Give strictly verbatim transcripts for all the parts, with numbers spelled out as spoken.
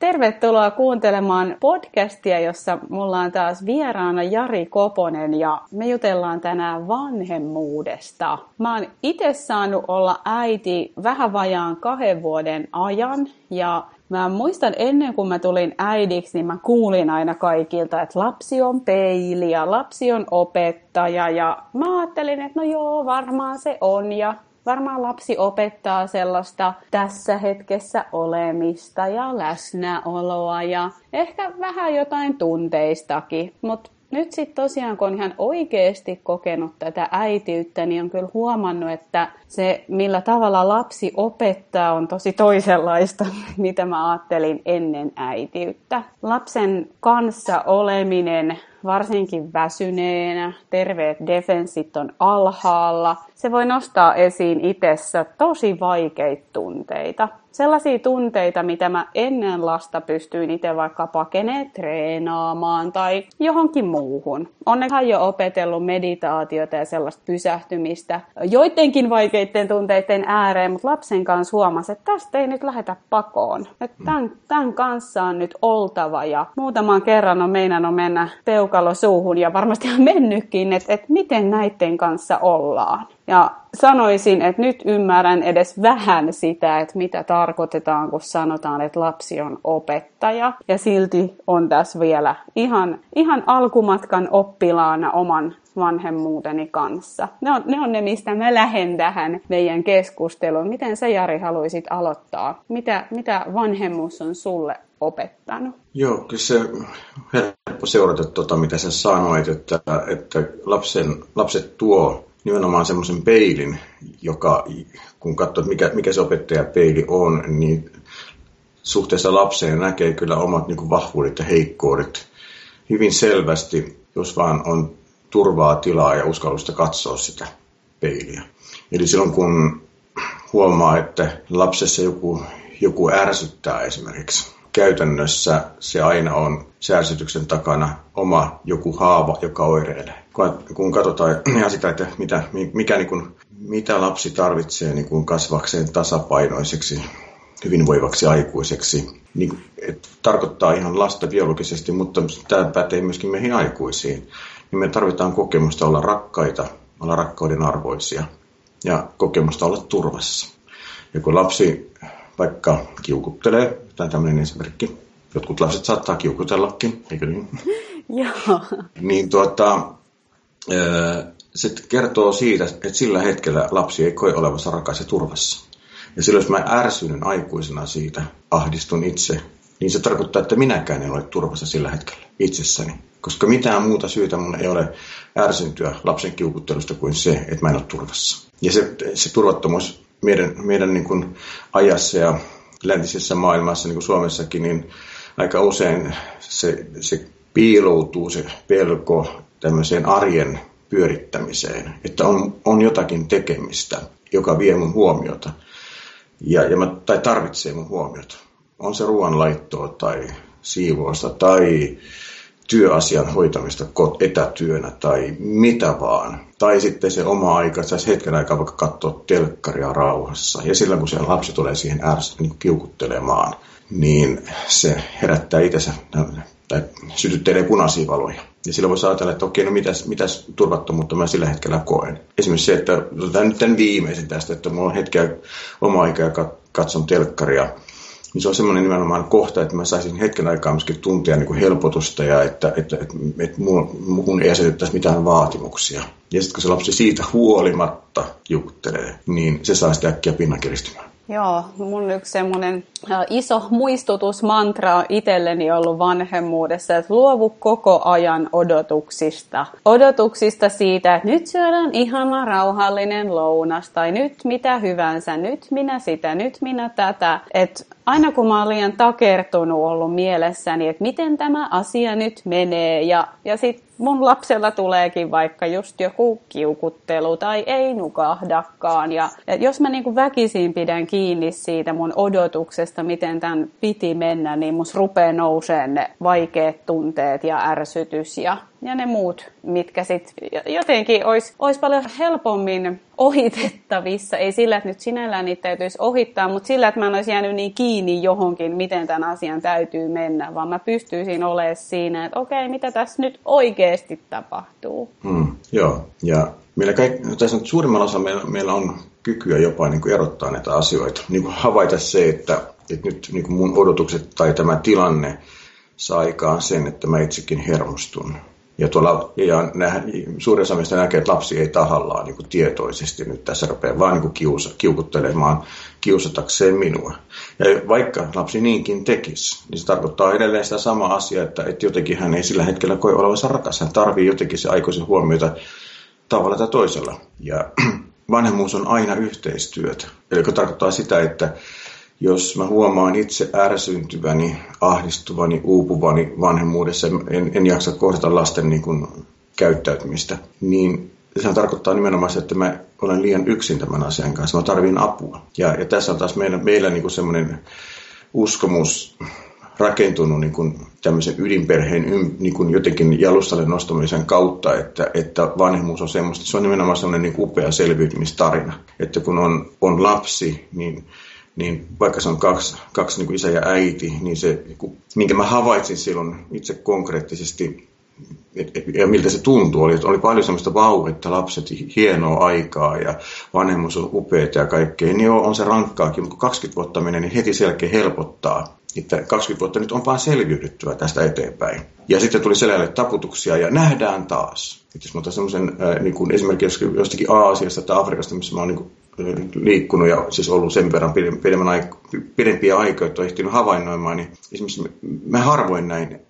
Tervetuloa kuuntelemaan podcastia, jossa mulla on taas vieraana Jari Koponen ja me jutellaan tänään vanhemmuudesta. Mä oon itse saanut olla äiti vähän vajaan kahden vuoden ajan ja mä muistan ennen kuin mä tulin äidiksi, niin mä kuulin aina kaikilta, että lapsi on peili ja lapsi on opettaja ja mä ajattelin, että no joo, varmaan se on ja varmaan lapsi opettaa sellaista tässä hetkessä olemista ja läsnäoloa ja ehkä vähän jotain tunteistakin. Mutta nyt sitten tosiaan, kun on ihan oikeasti kokenut tätä äitiyttä, niin on kyllä huomannut, että se millä tavalla lapsi opettaa on tosi toisenlaista, mitä mä ajattelin ennen äitiyttä. Lapsen kanssa oleminen, varsinkin väsyneenä, terveet defenssit on alhaalla. Se voi nostaa esiin itsessä tosi vaikeita tunteita. Sellaisia tunteita, mitä mä ennen lasta pystyin itse vaikka pakeneen treenaamaan tai johonkin muuhun. Onneksi jo opetellut meditaatiota ja sellaista pysähtymistä joidenkin vaikeiden tunteiden ääreen, mutta lapsen kanssa huomasi, että tästä ei nyt lähdetä pakoon. Että tämän, tämän kanssa on nyt oltava ja muutaman kerran on meinannut mennä peukalo suuhun ja varmasti on mennytkin, että, että miten näiden kanssa ollaan. Ja sanoisin, että nyt ymmärrän edes vähän sitä, että mitä tarkoitetaan, kun sanotaan, että lapsi on opettaja. Ja silti on tässä vielä ihan, ihan alkumatkan oppilaana oman vanhemmuuteni kanssa. Ne on, ne on ne, mistä mä lähden tähän meidän keskusteluun. Miten sä, Jari, haluaisit aloittaa? Mitä, mitä vanhemmuus on sulle opettanut? Joo, kyllä se on helppo seurata tuota, mitä sä sanoit, että, että lapsen, lapset tuo nimenomaan semmoisen peilin, joka, kun katsoo, mikä, mikä se opettajapeili on, niin suhteessa lapseen näkee kyllä omat niin kuin vahvuudet ja heikkoudet hyvin selvästi, jos vaan on turvaa, tilaa ja uskallusta katsoa sitä peiliä. Eli silloin kun huomaa, että lapsessa joku, joku ärsyttää esimerkiksi, käytännössä se aina on särsytyksen takana oma joku haava, joka oireilee. Kun katsotaan ihan sitä, että mitä, mikä, niin kuin, mitä lapsi tarvitsee niin kuin kasvakseen tasapainoiseksi, hyvinvoivaksi aikuiseksi, niin, että tarkoittaa ihan lasta biologisesti, mutta tämä pätee myöskin meihin aikuisiin. Niin me tarvitaan kokemusta olla rakkaita, olla rakkauden arvoisia ja kokemusta olla turvassa. Ja kun lapsi vaikka kiukuttelee, tai tämmöinen esimerkki, jotkut lapset saattaa kiukutellakin, eikö niin? Joo. Niin tuota, se kertoo siitä, että sillä hetkellä lapsi ei koe olevansa rakas ja turvassa. Ja silloin jos mä ärsyn aikuisena siitä, ahdistun itse, niin se tarkoittaa, että minäkään en ole turvassa sillä hetkellä itsessäni. Koska mitään muuta syytä mun ei ole ärsyntyä lapsen kiukuttelusta kuin se, että mä en ole turvassa. Ja se, se turvattomuus meidän, meidän niin kuin ajassa ja läntisessä maailmassa, niin kuin Suomessakin, niin aika usein se, se piiloutuu, se pelko tämmöiseen arjen pyörittämiseen, että on, on jotakin tekemistä, joka vie mun huomiota ja, ja mä, tai tarvitsee mun huomiota. On se ruoanlaittoa tai siivousta tai työasian hoitamista etätyönä tai mitä vaan. Tai sitten se oma aika, saisi hetken aikaa vaikka katsoa telkkaria rauhassa. Ja silloin kun se lapsi tulee siihen ärsyt, niin kiukuttelemaan, niin se herättää itsensä tai sytyttelee punaisia valoja. Ja silloin voi ajatella, että okei, no mitäs, mitäs turvattomuutta mä sillä hetkellä koen. Esimerkiksi se, että otetaan nyt tämän viimeisen tästä, että mulla on hetken oma aika ja katson telkkaria. Niin se on semmoinen nimenomaan kohta, että mä saisin hetken aikaa myöskin tuntea niin kuin helpotusta ja että, että, että, että mun ei asetettaisi mitään vaatimuksia. Ja sitten kun se lapsi siitä huolimatta kiukuttelee, niin se saa sitä äkkiä pinnan kiristymään. Joo, mun yksi semmoinen iso muistutusmantra on itselleni ollut vanhemmuudessa, että luovu koko ajan odotuksista. Odotuksista siitä, että nyt syödään ihana rauhallinen lounas, tai nyt mitä hyvänsä, nyt minä sitä, nyt minä tätä. Et aina kun mä olen liian takertunut ollut mielessäni, että miten tämä asia nyt menee, ja, ja sitten mun lapsella tuleekin vaikka just joku kiukuttelu tai ei nukahdakaan. Ja, ja jos mä niinku väkisin pidän kiinni siitä mun odotuksesta, miten tämän piti mennä, niin musta rupeaa nousemaan ne vaikeat tunteet ja ärsytys ja ja ne muut, mitkä sitten jotenkin olisi, olisi paljon helpommin ohitettavissa. Ei sillä, että nyt sinällään niitä täytyisi ohittaa, mutta sillä, että mä en olisi jäänyt niin kiinni johonkin, miten tämän asian täytyy mennä, vaan mä pystyisin olemaan siinä, että okei, mitä tässä nyt oikeasti tapahtuu. Hmm, joo, ja meillä kaikki, tässä nyt suurimmalla osalla meillä, meillä on kykyä jopa niin kuin erottaa näitä asioita. Niin kuin havaita se, että, että nyt niin kuin mun odotukset tai tämä tilanne saa aikaan sen, että mä itsekin hermostun. Ja, tuolla, ja nä, suurin osa meistä näkee, että lapsi ei tahallaan niin kuin tietoisesti nyt tässä rupeaa vaan niin kuin kiusa, kiukuttelemaan kiusatakseen minua. Ja vaikka lapsi niinkin tekisi, niin se tarkoittaa edelleen sitä samaa asiaa, että, että jotenkin hän ei sillä hetkellä koe olevansa rakas. Hän tarvii jotenkin se aikuisen huomiota tavalla tai toisella. Ja vanhemmuus on aina yhteistyötä. Eli se tarkoittaa sitä, että jos mä huomaan itse ärsyntyväni, ahdistuvani, uupuvani vanhemmuudessa, en, en jaksa kohdata lasten niin kuin käyttäytymistä, niin sehän tarkoittaa nimenomaan se, että mä olen liian yksin tämän asian kanssa. Mä tarvin apua. Ja, ja tässä on taas meillä, meillä niin kuin semmoinen uskomus rakentunut niin kuin tämmöisen ydinperheen niin kuin jotenkin jalustalle nostamisen kautta, että, että vanhemmuus on semmoista, se on nimenomaan semmoinen niin kuin upea selviytymistarina. Että kun on, on lapsi, niin... niin vaikka se on kaksi, kaksi niin kuin isä ja äiti, niin se, minkä mä havaitsin silloin itse konkreettisesti, et, et, ja miltä se tuntui, oli, oli paljon semmoista vauhetta, lapset, hienoa aikaa ja vanhemmuus on upeata ja kaikkea, niin joo, on se rankkaakin, mutta kun kaksikymmentä vuotta menee, niin heti selkeä helpottaa, että kaksikymmentä vuotta nyt on vaan selviydyttävä tästä eteenpäin. Ja sitten tuli selälle taputuksia ja nähdään taas. Et jos mä otan semmoisen äh, niin kuin esimerkiksi jostakin Aasiasta tai Afrikasta, missä mä oon niin kuin liikkunut ja siis ollut sen verran pidemmän aik- pidempiä aikaa, että on ehtinyt havainnoimaan, niin esimerkiksi mä harvoin näin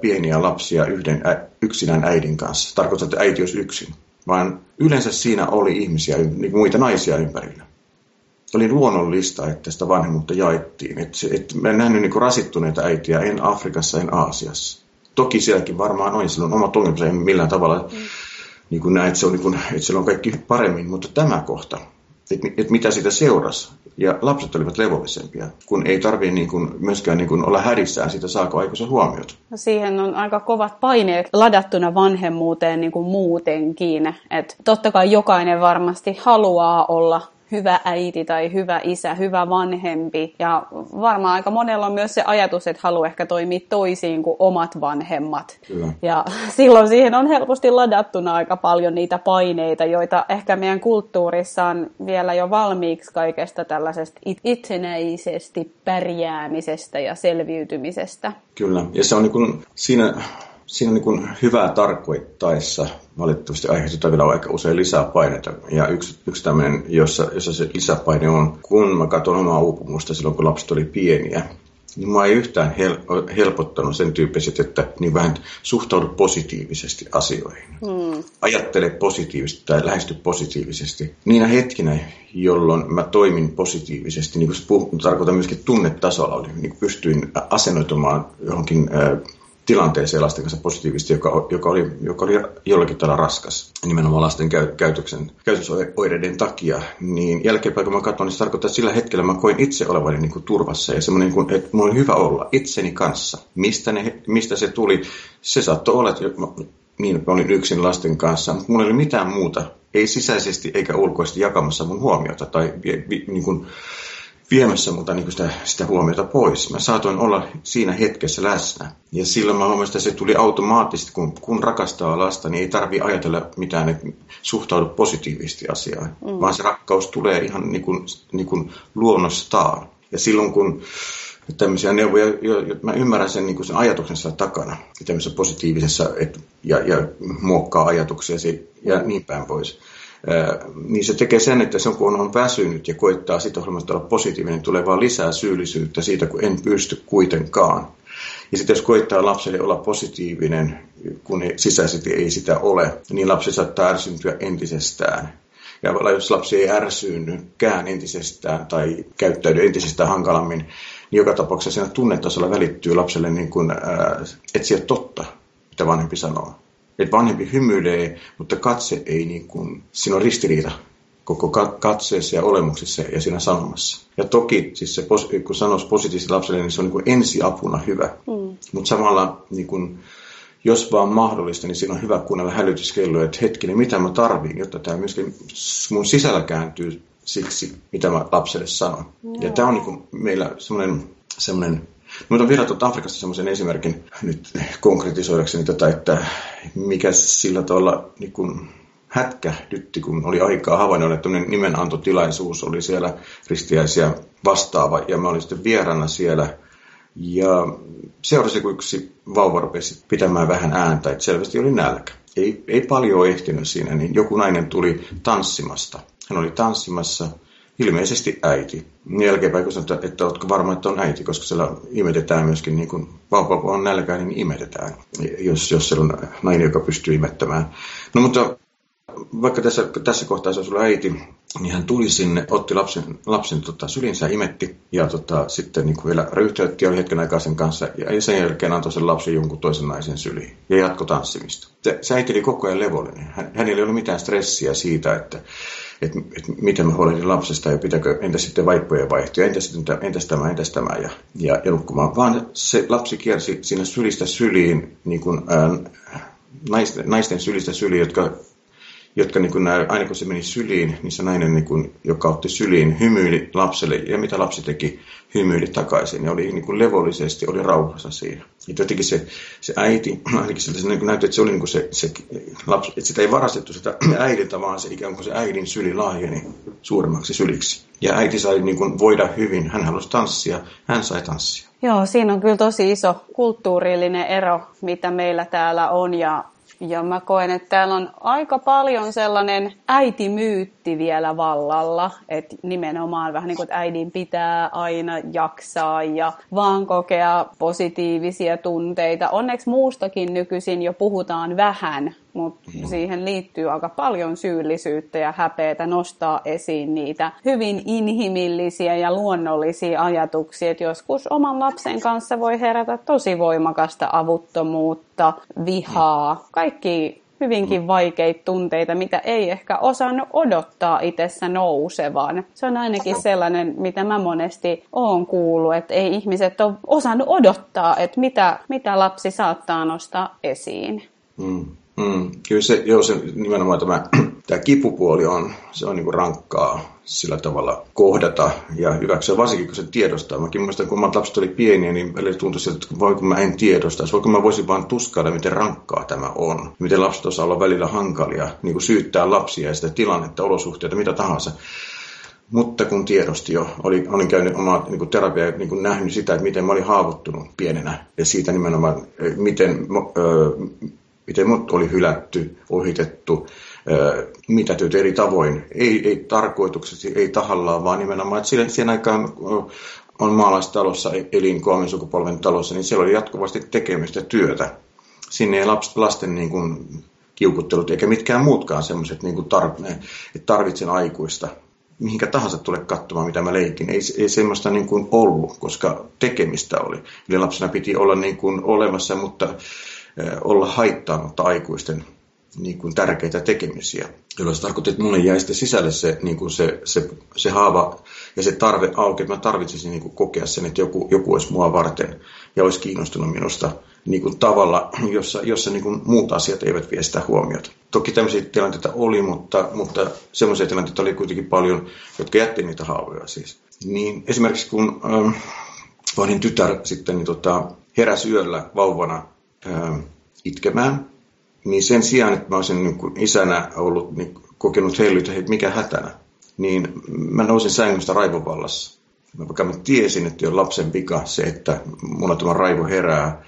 pieniä lapsia yhden ä- yksinään äidin kanssa. Tarkoittaa, että äiti olisi yksin, vaan yleensä siinä oli ihmisiä, muita naisia ympärillä. Oli luonnollista, että sitä vanhemmuutta jaettiin. Et, et mä en nähnyt niinku rasittuneita äitiä, en Afrikassa, en Aasiassa. Toki sielläkin varmaan on, sillä on omat ongelmansa, en millään tavalla mm. niin näe, että, niin että siellä on kaikki paremmin, mutta tämä kohta, että et mitä siitä seurasi. Ja lapset olivat levollisempia, kun ei tarvitse niin kuin, myöskään niin kuin, olla hädissään siitä, saako aikuisen huomiota. No siihen on aika kovat paineet ladattuna vanhemmuuteen niin kuin muutenkin. Et totta kai jokainen varmasti haluaa olla hyvä äiti tai hyvä isä, hyvä vanhempi. Ja varmaan aika monella on myös se ajatus, että haluaa ehkä toimia toisiin kuin omat vanhemmat. Kyllä. Ja silloin siihen on helposti ladattuna aika paljon niitä paineita, joita ehkä meidän kulttuurissa on vielä jo valmiiksi kaikesta tällaisesta itsenäisesti pärjäämisestä ja selviytymisestä. Kyllä, ja se on niin kuin siinä... Siinä niin kuin hyvää tarkoittaessa valitettavasti aiheutetaan vielä aika usein lisää paineita. Ja yksi, yksi tämmöinen, jossa, jossa se lisäpaine on, kun mä katson omaa uupumusta silloin, kun lapset oli pieniä, niin mä en yhtään hel, helpottanut sen tyyppiset, että niin vähän suhtaudu positiivisesti asioihin. Mm. Ajattele positiivisesti tai lähesty positiivisesti. Niinä hetkinä, jolloin mä toimin positiivisesti, niin kuin tarkoitan myöskin tunnetasolla, niin pystyin asennoitumaan johonkin tilanteeseen lasten kanssa positiivisesti, joka, joka, oli, joka oli jollakin tavalla raskas, nimenomaan lasten käy, käytöksen, käytösoireiden takia, niin jälkeenpäin kun mä katson, niin se tarkoittaa, että sillä hetkellä mä koin itse olevani niin kuin turvassa ja semmoinen, että mun on hyvä olla itseni kanssa. Mistä, ne, mistä se tuli? Se saattoi olla, että mä, niin, että mä olin yksin lasten kanssa, mutta mulla ei ole mitään muuta, ei sisäisesti eikä ulkoisesti jakamassa mun huomiota tai niin kuin viemässä multa niin sitä, sitä huomiota pois. Mä saatoin olla siinä hetkessä läsnä. Ja silloin mä huomasin, että se tuli automaattisesti, kun, kun rakastaa lasta, niin ei tarvitse ajatella mitään, että suhtaudu positiivisesti asiaan. Mm. Vaan se rakkaus tulee ihan niin kuin, niin kuin luonnostaan. Ja silloin kun tämmöisiä neuvoja, mä ymmärrän sen, niin kuin sen ajatuksen siellä takana. Ja tämmöisessä positiivisessa, et, ja, ja muokkaa ajatuksia se, ja niin päin pois. Niin se tekee sen, että se kun on väsynyt ja koittaa sitä ohjelmasta olla positiivinen, niin tulee vaan lisää syyllisyyttä siitä, kun en pysty kuitenkaan. Ja sitten jos koittaa lapselle olla positiivinen, kun sisäisesti ei sitä ole, niin lapsi saattaa ärsyntyä entisestään. Ja jos lapsi ei ärsynnykään entisestään tai käyttäydy entisestään hankalammin, niin joka tapauksessa siinä tunnetasolla välittyy lapselle niin kuin, ää, etsiä totta, mitä vanhempi sanoo. Että vanhempi hymyilee, mutta katse ei niin kuin, siinä on ristiriita koko katseessa ja olemuksessa ja siinä sanomassa. Ja toki, siis se, kun sanoisi positiivisesti lapselle, niin se on niin kuin ensiapuna hyvä. Mm. Mutta samalla niin kuin, jos vaan mahdollista, niin siinä on hyvä kuunnella hälytyskelloja, että hetkinen, mitä mä tarviin, jotta tämä myöskin mun sisällä kääntyy siksi, mitä mä lapselle sanon. No. Ja tämä on niin kuin meillä semmoinen, semmoinen mutta on vielä tuolta Afrikasta semmoisen esimerkin nyt konkretisoidakseni tätä, että mikä sillä tavalla niin kuin hätkähdytti, kun oli aikaa havainnoida, että tämmöinen nimenantotilaisuus oli siellä ristiäisiä vastaava, ja mä olin sitten vieraana siellä, ja seurasi, kun yksi vauva rupesi pitämään vähän ääntä, että selvästi oli nälkä. Ei, ei paljon ehtinyt siinä, niin joku nainen tuli tanssimasta. Hän oli tanssimassa, ilmeisesti äiti. Jälkeenpäin kun sanoi, että oletko varma, että on äiti, koska siellä imetetään myöskin, niin kun vauva on nälkää, niin imetetään, jos, jos siellä on nainen, joka pystyy imettämään. No mutta vaikka tässä, tässä kohtaa se on sulla äiti, niin hän tuli sinne, otti lapsen, lapsen tota, sylinsä, imetti ja tota, sitten niin vielä röyhtäytti, oli hetken aikaa sen kanssa ja sen jälkeen antoi sen lapsen jonkun toisen naisen syliin ja jatkoi tanssimista. Se, se äiti oli koko ajan levollinen. Hän, hänellä ei ollut mitään stressiä siitä, että et, et miten mä huolehdin lapsesta ja pitääkö, entä sitten vaippojen vaihtoja, entäs, entäs tämä, entäs tämä ja, ja, ja nukkumaan. Vaan se lapsi kiersi sinne sylistä syliin, niin kuin, ää, naisten, naisten sylistä syliin, jotka... jotka niin kun, aina kun se meni syliin, niin se nainen, niin kun, joka otti syliin, hymyili lapselle, ja mitä lapsi teki, hymyili takaisin. Ja oli niin kun levollisesti, oli rauhassa siinä. Ja jotenkin se, se äiti, ainakin se niin näytti, että se oli niin se, se lapsi, että sitä ei varastettu sitä äidiltä, vaan se ikään kuin se äidin syli laajeni suuremmaksi syliksi. Ja äiti sai niin kun voida hyvin, hän halusi tanssia, hän sai tanssia. Joo, siinä on kyllä tosi iso kulttuurillinen ero, mitä meillä täällä on, ja... Ja mä koen, että täällä on aika paljon sellainen äitimyytti vielä vallalla, että nimenomaan vähän niin kuin, että äidin pitää aina jaksaa ja vaan kokea positiivisia tunteita. Onneksi muustakin nykyisin jo puhutaan vähän, mutta siihen liittyy aika paljon syyllisyyttä ja häpeätä nostaa esiin niitä hyvin inhimillisiä ja luonnollisia ajatuksia. Että joskus oman lapsen kanssa voi herätä tosi voimakasta avuttomuutta, vihaa, kaikki hyvinkin vaikeita tunteita, mitä ei ehkä osannut odottaa itsessä nousevan. Se on ainakin sellainen, mitä mä monesti oon kuullut, että ei ihmiset ole osannut odottaa, että mitä, mitä lapsi saattaa nostaa esiin. Mm. Mm, kyllä se, joo, se nimenomaan tämä, tämä kipupuoli on, se on niin kuin rankkaa sillä tavalla kohdata ja hyväksyä, varsinkin kun se tiedostaa. Mäkin muistan, kun omat lapset oli pieniä, niin välillä tuntui siltä, että voi kun mä en tiedosta, voi kun mä voisin vaan tuskailla, miten rankkaa tämä on. Miten lapset osaa olla välillä hankalia, niin kuin syyttää lapsia ja sitä tilannetta, olosuhteita, mitä tahansa. Mutta kun tiedosti jo, olin, olin käynyt omaa niin terapiaa ja niin nähnyt sitä, että miten mä olin haavoittunut pienenä ja siitä nimenomaan, miten... Öö, miten mut oli hylätty, ohitettu, mitätöity eri tavoin. Ei, ei tarkoituksesi, ei tahallaan, vaan nimenomaan, että siihen, siihen aikaan on maalaistalossa, elin kolmen sukupolven talossa, niin siellä oli jatkuvasti tekemistä työtä. Sinne ei lasten niin kuin, kiukuttelut, eikä mitkään muutkaan semmoiset, niin kuin tar- että tarvitsen aikuista. Mihinkä tahansa tule katsomaan, mitä mä leikin. Ei, ei semmoista niin kuin ollut, koska tekemistä oli. Eli lapsena piti olla niin kuin olemassa, mutta... olla haittaamatta aikuisten niin kuin, tärkeitä tekemisiä. Jolloin se tarkoitti, että mulle jäi sitten sisälle se, niin kuin se, se, se haava ja se tarve auki, että mä tarvitsisin niin kuin, kokea sen, että joku, joku olisi mua varten ja olisi kiinnostunut minusta niin kuin, tavalla, jossa, jossa niin kuin, muut asiat eivät vie sitä huomiota. Toki tämmöisiä tilanteita oli, mutta, mutta semmoisia tilanteita oli kuitenkin paljon, jotka jätti niitä haavoja siis. Niin, esimerkiksi kun ähm, vanhin tytär sitten niin, tota, heräsi yöllä vauvana itkemään, niin sen sijaan, että mä olisin niin kuin isänä ollut, niin kokenut hellytä, että mikä hätänä, niin mä nousin sängystä raivovallassa. Vaikka mä tiesin, että on lapsen vika se, että mulla tämä raivo herää.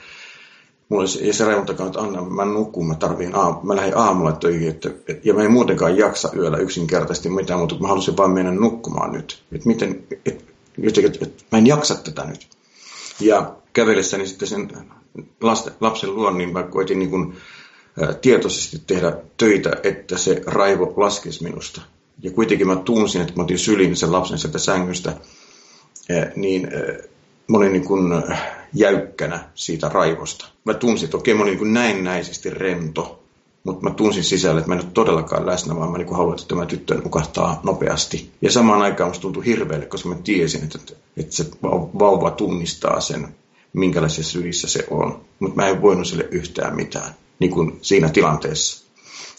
Mulla ei se raivon takaa, että anna, mä nukun, mä, tarviin aam- mä lähdin aamulla töihin, että, ja mä en muutenkaan jaksa yöllä yksinkertaisesti mitään muuta, kun mä halusin vaan mennä nukkumaan nyt. Että miten, et, jotenkin, et, et, mä en jaksa tätä nyt. Ja kävelessäni sitten sen... Lasten, lapsen luon, niin mä koitin niin kuin, ä, tietoisesti tehdä töitä, että se raivo laskisi minusta. Ja kuitenkin mä tunsin, että mä otin syliin sen lapsen sieltä sängystä, ä, niin ä, mä olin niin kuin, ä, jäykkänä siitä raivosta. Mä tunsin, että okei, mä olin niin kuin näennäisesti rento, mutta mä tunsin sisällä, että mä en ole todellakaan läsnä, vaan mä niin kuin haluan, että tämä tyttö nukahtaa nopeasti. Ja samaan aikaan musta tuntui hirveälle, koska mä tiesin, että, että se vauva tunnistaa sen. minkälaisissa sylissä se on. Mutta mä en voinut sille yhtään mitään niin kuin siinä tilanteessa.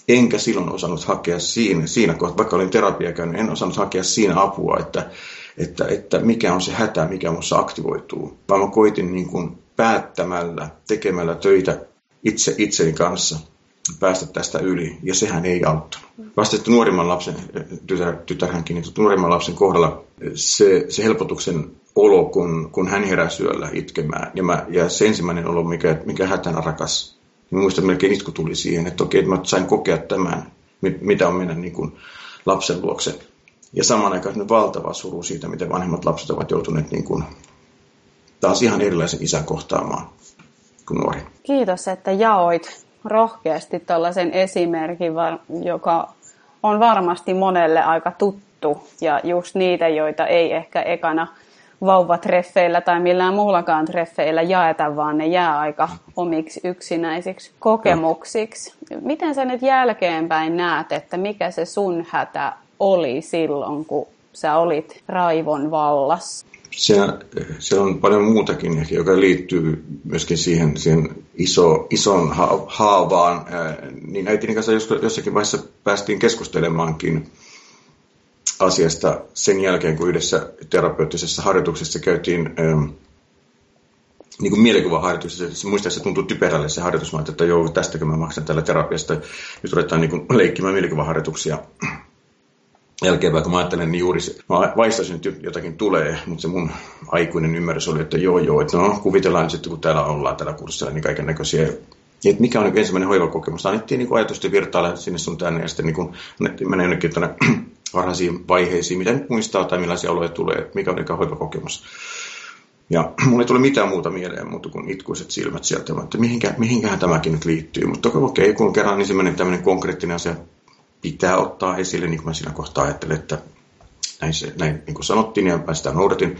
Enkä silloin osannut hakea siinä, siinä kohtaa, vaikka olin terapiaa käynyt, en osannut hakea siinä apua, että, että, että mikä on se hätä, mikä minussa aktivoituu. Vaan mä koitin niin kuin päättämällä, tekemällä töitä itse itseni kanssa päästä tästä yli, ja sehän ei auttanut. Vasta sitten nuorimman lapsen, tytär, tytärhänkin, niin nuorimman lapsen kohdalla se, se helpotuksen olo, kun, kun hän heräsi yöllä itkemään, ja, mä, ja se ensimmäinen olo, mikä, mikä hätänä rakas, niin muistan melkein itku tuli siihen, että okei, mä sain kokea tämän, mitä on mennä niin kuin lapsen luokse. Ja samaan aikaan valtava suru siitä, miten vanhemmat lapset ovat joutuneet niin kuin taas ihan erilaisen isän kohtaamaan kuin nuori. Kiitos, että jaoit rohkeasti tällaisen esimerkin, joka on varmasti monelle aika tuttu. Ja just niitä, joita ei ehkä ekana vauvatreffeillä tai millään muullakaan treffeillä jaeta, vaan ne jää aika omiksi yksinäisiksi kokemuksiksi. Miten sä nyt jälkeenpäin näet, että mikä se sun hätä oli silloin, kun sä olit raivon vallassa? Se, se on paljon muutakin ehkä, joka liittyy myöskin siihen, siihen iso, ison haavaan. Niin äitini kanssa jossakin vaiheessa päästiin keskustelemaankin asiasta sen jälkeen, kun yhdessä terapeuttisessa harjoituksessa käytiin niin kuin mielikuvaharjoituksessa. Muistan, että se tuntui typerälle se harjoitus. Mä ajattelin, että joo, tästäkö mä maksan tällä terapiasta. Nyt ruvetaan niin kuin leikkimään mielikuvaharjoituksia. Jälkeenpäin, kun mä ajattelen, niin juuri se, mä vaistasin, että jotakin tulee, mutta se mun aikuinen ymmärrys oli, että joo, joo, että no, kuvitellaan sitten, kun täällä ollaan tällä kurssilla, niin kaiken näköisiä. Että mikä on niin ensimmäinen hoivakokemus? Annettiin niin ajatusten virtailla sinne sun tänne, ja sitten niin menee jonnekin tuonne varhaisiin vaiheisiin, mitä nyt muistaa tai millaisia oloja tulee, että mikä on niin hoivakokemus. Ja mulla ei tule mitään muuta mieleen, mutta kun itkuiset silmät sieltä, että mihinkä, mihinkähän tämäkin nyt liittyy. Mutta okei, okay, kun kerran ensimmäinen tämmöinen konkreettinen asia pitää ottaa esille, niin kuin mä siinä kohtaa ajattelin, että näin, se, näin niin kuin sanottiin, ja mä sitä noudatin.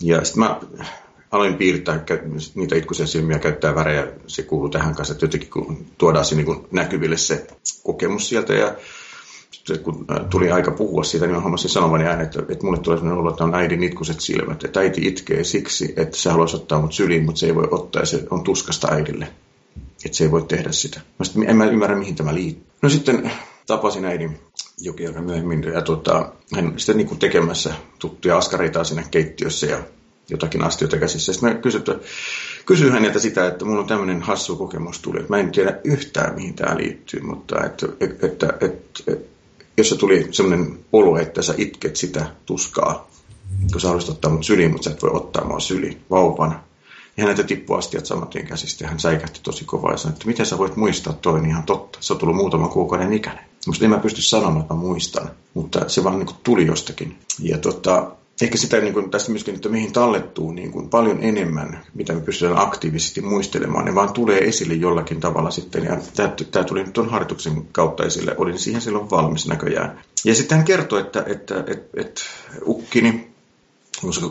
Ja sitten mä aloin piirtää niitä itkuisia silmiä, käyttää värejä, se kuuluu tähän kanssa, että jotenkin kun tuodaan siinä niin näkyville se kokemus sieltä. Ja sitten kun tuli aika puhua siitä, niin mä hommasin sanomani ääni, että, että mulle tulee sellainen olo, että on äidin itkuiset silmät. Että äiti itkee siksi, että se haluaisi ottaa mut syliin, mutta se ei voi ottaa, ja se on tuskasta äidille. Että se ei voi tehdä sitä. Mä sitten en mä ymmärrä, mihin tämä liittyy. No sitten tapasin äidin jokin aika myöhemmin, ja tuota, hän sitten niin kuin tekemässä tuttuja askareita siinä keittiössä ja jotakin astioita käsissä. Sitten mä kysyin, kysyin häneltä sitä, että mulla on tämmöinen hassu kokemus tuli. Mä en tiedä yhtään, mihin tämä liittyy, mutta että, että, että, että, että, jos se tuli semmoinen olo, että sä itket sitä tuskaa, kun sä haluaisit ottaa mut syliin, mutta sä et voi ottaa mua syliin vauvana. Ja häneltä tippui astiat samantien käsistä, ja hän säikähti tosi kovaa ja sanoi, että miten sä voit muistaa toi, niin ihan totta. Se on tullut muutaman kuukauden ikäinen. Musta en mä pysty sanomaan, että mä muistan, mutta se vaan niin kuin tuli jostakin. Ja tota, ehkä sitä niin kuin, tästä myöskin, että mihin tallettuu niin kuin paljon enemmän, mitä me pystytään aktiivisesti muistelemaan. Ne vaan tulee esille jollakin tavalla sitten, ja tämä tuli nyt tuon harjoituksen kautta esille. Olin siihen silloin valmis näköjään. Ja sitten hän kertoi, että, että, että, että, että ukkini,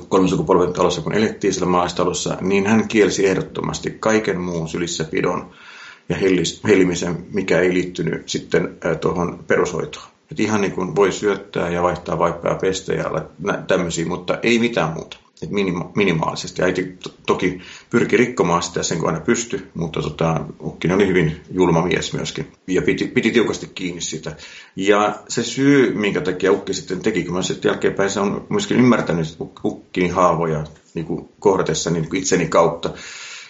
kolmen sukupolven talossa, kun elettiin siellä maastalossa, niin hän kielsi ehdottomasti kaiken muun sylissä pidon ja hellimisen, mikä ei liittynyt sitten tuohon perushoitoon. Et ihan niin kuin voi syöttää ja vaihtaa vaippaa pestä ja tämmöisiä, mutta ei mitään muuta. Et minima- minimaalisesti. Äiti to- toki pyrki rikkomaan sitä sen, kun aina pystyi, mutta tota, ukkin oli hyvin julma mies myöskin. Ja piti, piti tiukasti kiinni sitä. Ja se syy, minkä takia ukki sitten teki, kun mä sitten jälkeenpäin se on myöskin ymmärtänyt ukkin haavoja niin kohdatessa niin itseni kautta,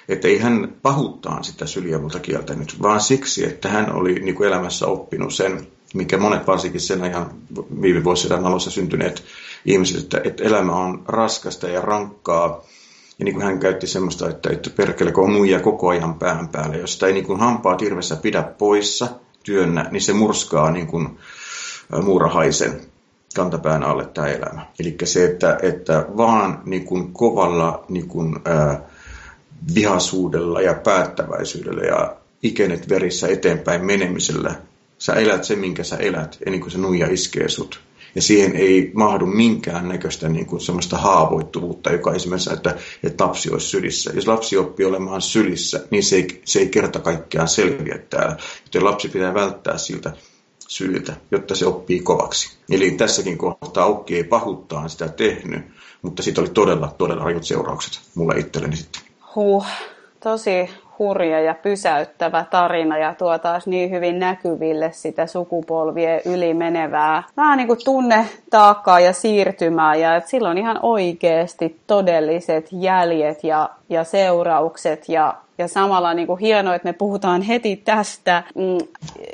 että ei hän pahuttaan sitä syliä multa kieltänyt, vaan siksi, että hän oli niin kuin elämässä oppinut sen, mikä monet varsinkin sen ajan viime vuosisadan alussa syntyneet ihmiset, että, että elämä on raskasta ja rankkaa. Ja niin kuin hän käytti semmoista, että, että perkelekö on muija koko ajan pään päälle. Jos sitä ei niin kuin hampaa tirvessä pidä poissa työnnä, niin se murskaa niin kuin muurahaisen kantapään alle tämä elämä. Eli se, että, että vaan niin kuin kovalla niin kuin, äh, vihaisuudella ja päättäväisyydellä ja ikenet verissä eteenpäin menemisellä, sä elät se, minkä sä elät, ennen kuin se nuija iskee sut. Ja siihen ei mahdu minkään näköistä niin kuin semmoista haavoittuvuutta, joka esimerkiksi, että, että lapsi olisi sylissä. Jos lapsi oppii olemaan sylissä, niin se ei, se ei kerta kaikkiaan selviä täällä. Joten lapsi pitää välttää siltä syliltä, jotta se oppii kovaksi. Eli tässäkin kohtaa okei, pahuttaan sitä tehnyt, mutta siitä oli todella, todella rajut seuraukset mulle itselleni sitten. Huh, tosi hurja ja pysäyttävä tarina ja tuo taas niin hyvin näkyville sitä sukupolvien yli menevää vähän niin kuin tunnetaakkaa ja siirtymää ja että sillä on ihan oikeasti todelliset jäljet ja, ja seuraukset ja Ja samalla niin kuin hienoa, että me puhutaan heti tästä,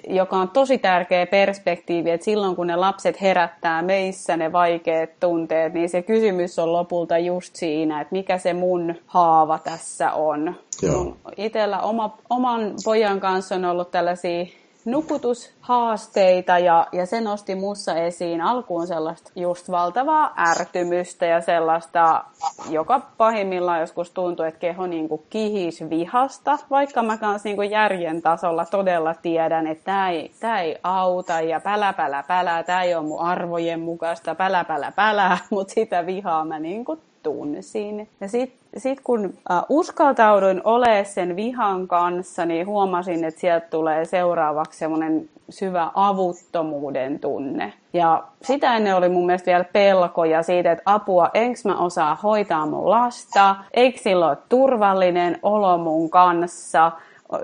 joka on tosi tärkeä perspektiivi, että silloin kun ne lapset herättää meissä ne vaikeat tunteet, niin se kysymys on lopulta just siinä, että mikä se mun haava tässä on. Joo. Itsellä oma, oman pojan kanssa on ollut tällaisia nukutushaasteita ja, ja se nosti mussa esiin alkuun sellaista just valtavaa ärtymystä ja sellaista, joka pahimmillaan joskus tuntui, että keho niinku kihisi vihasta, vaikka mä kans niinku järjen tasolla todella tiedän, että tää ei, tää ei auta ja pälä, pälä, pälä, tää ei ole mun arvojen mukaista, pälä, pälä, pälä, mut sitä vihaa mä niinku tunsin. Ja sit, sit kun uskaltauduin olemaan sen vihan kanssa, niin huomasin, että sieltä tulee seuraavaksi semmoinen syvä avuttomuuden tunne. Ja sitä ennen oli mun mielestä vielä pelkoja siitä, että apua, enkö mä osaa hoitaa mun lasta, eikö sillä ole turvallinen olo mun kanssa,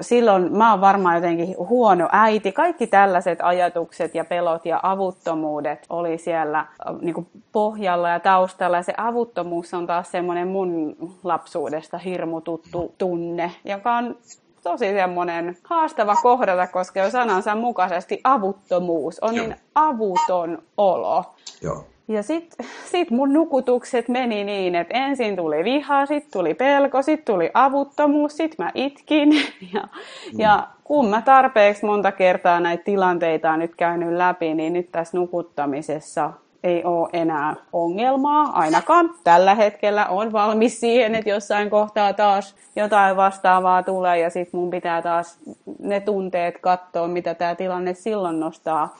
silloin mä oon varmaan jotenkin huono äiti. Kaikki tällaiset ajatukset ja pelot ja avuttomuudet oli siellä niin kuin pohjalla ja taustalla. Ja se avuttomuus on taas semmoinen mun lapsuudesta hirmu tuttu tunne, joka on tosi semmoinen haastava kohdata, koska jo sanansa mukaisesti avuttomuus on niin avuton olo. Joo. Ja sit, sit mun nukutukset meni niin, että ensin tuli viha, sit tuli pelko, sit tuli avuttomuus, sit mä itkin. Ja, mm. ja kun mä tarpeeksi monta kertaa näitä tilanteita on nyt käynyt läpi, niin nyt tässä nukuttamisessa ei ole enää ongelmaa. Ainakaan tällä hetkellä on valmis siihen, että jossain kohtaa taas jotain vastaavaa tulee ja sit mun pitää taas ne tunteet katsoa, mitä tää tilanne silloin nostaa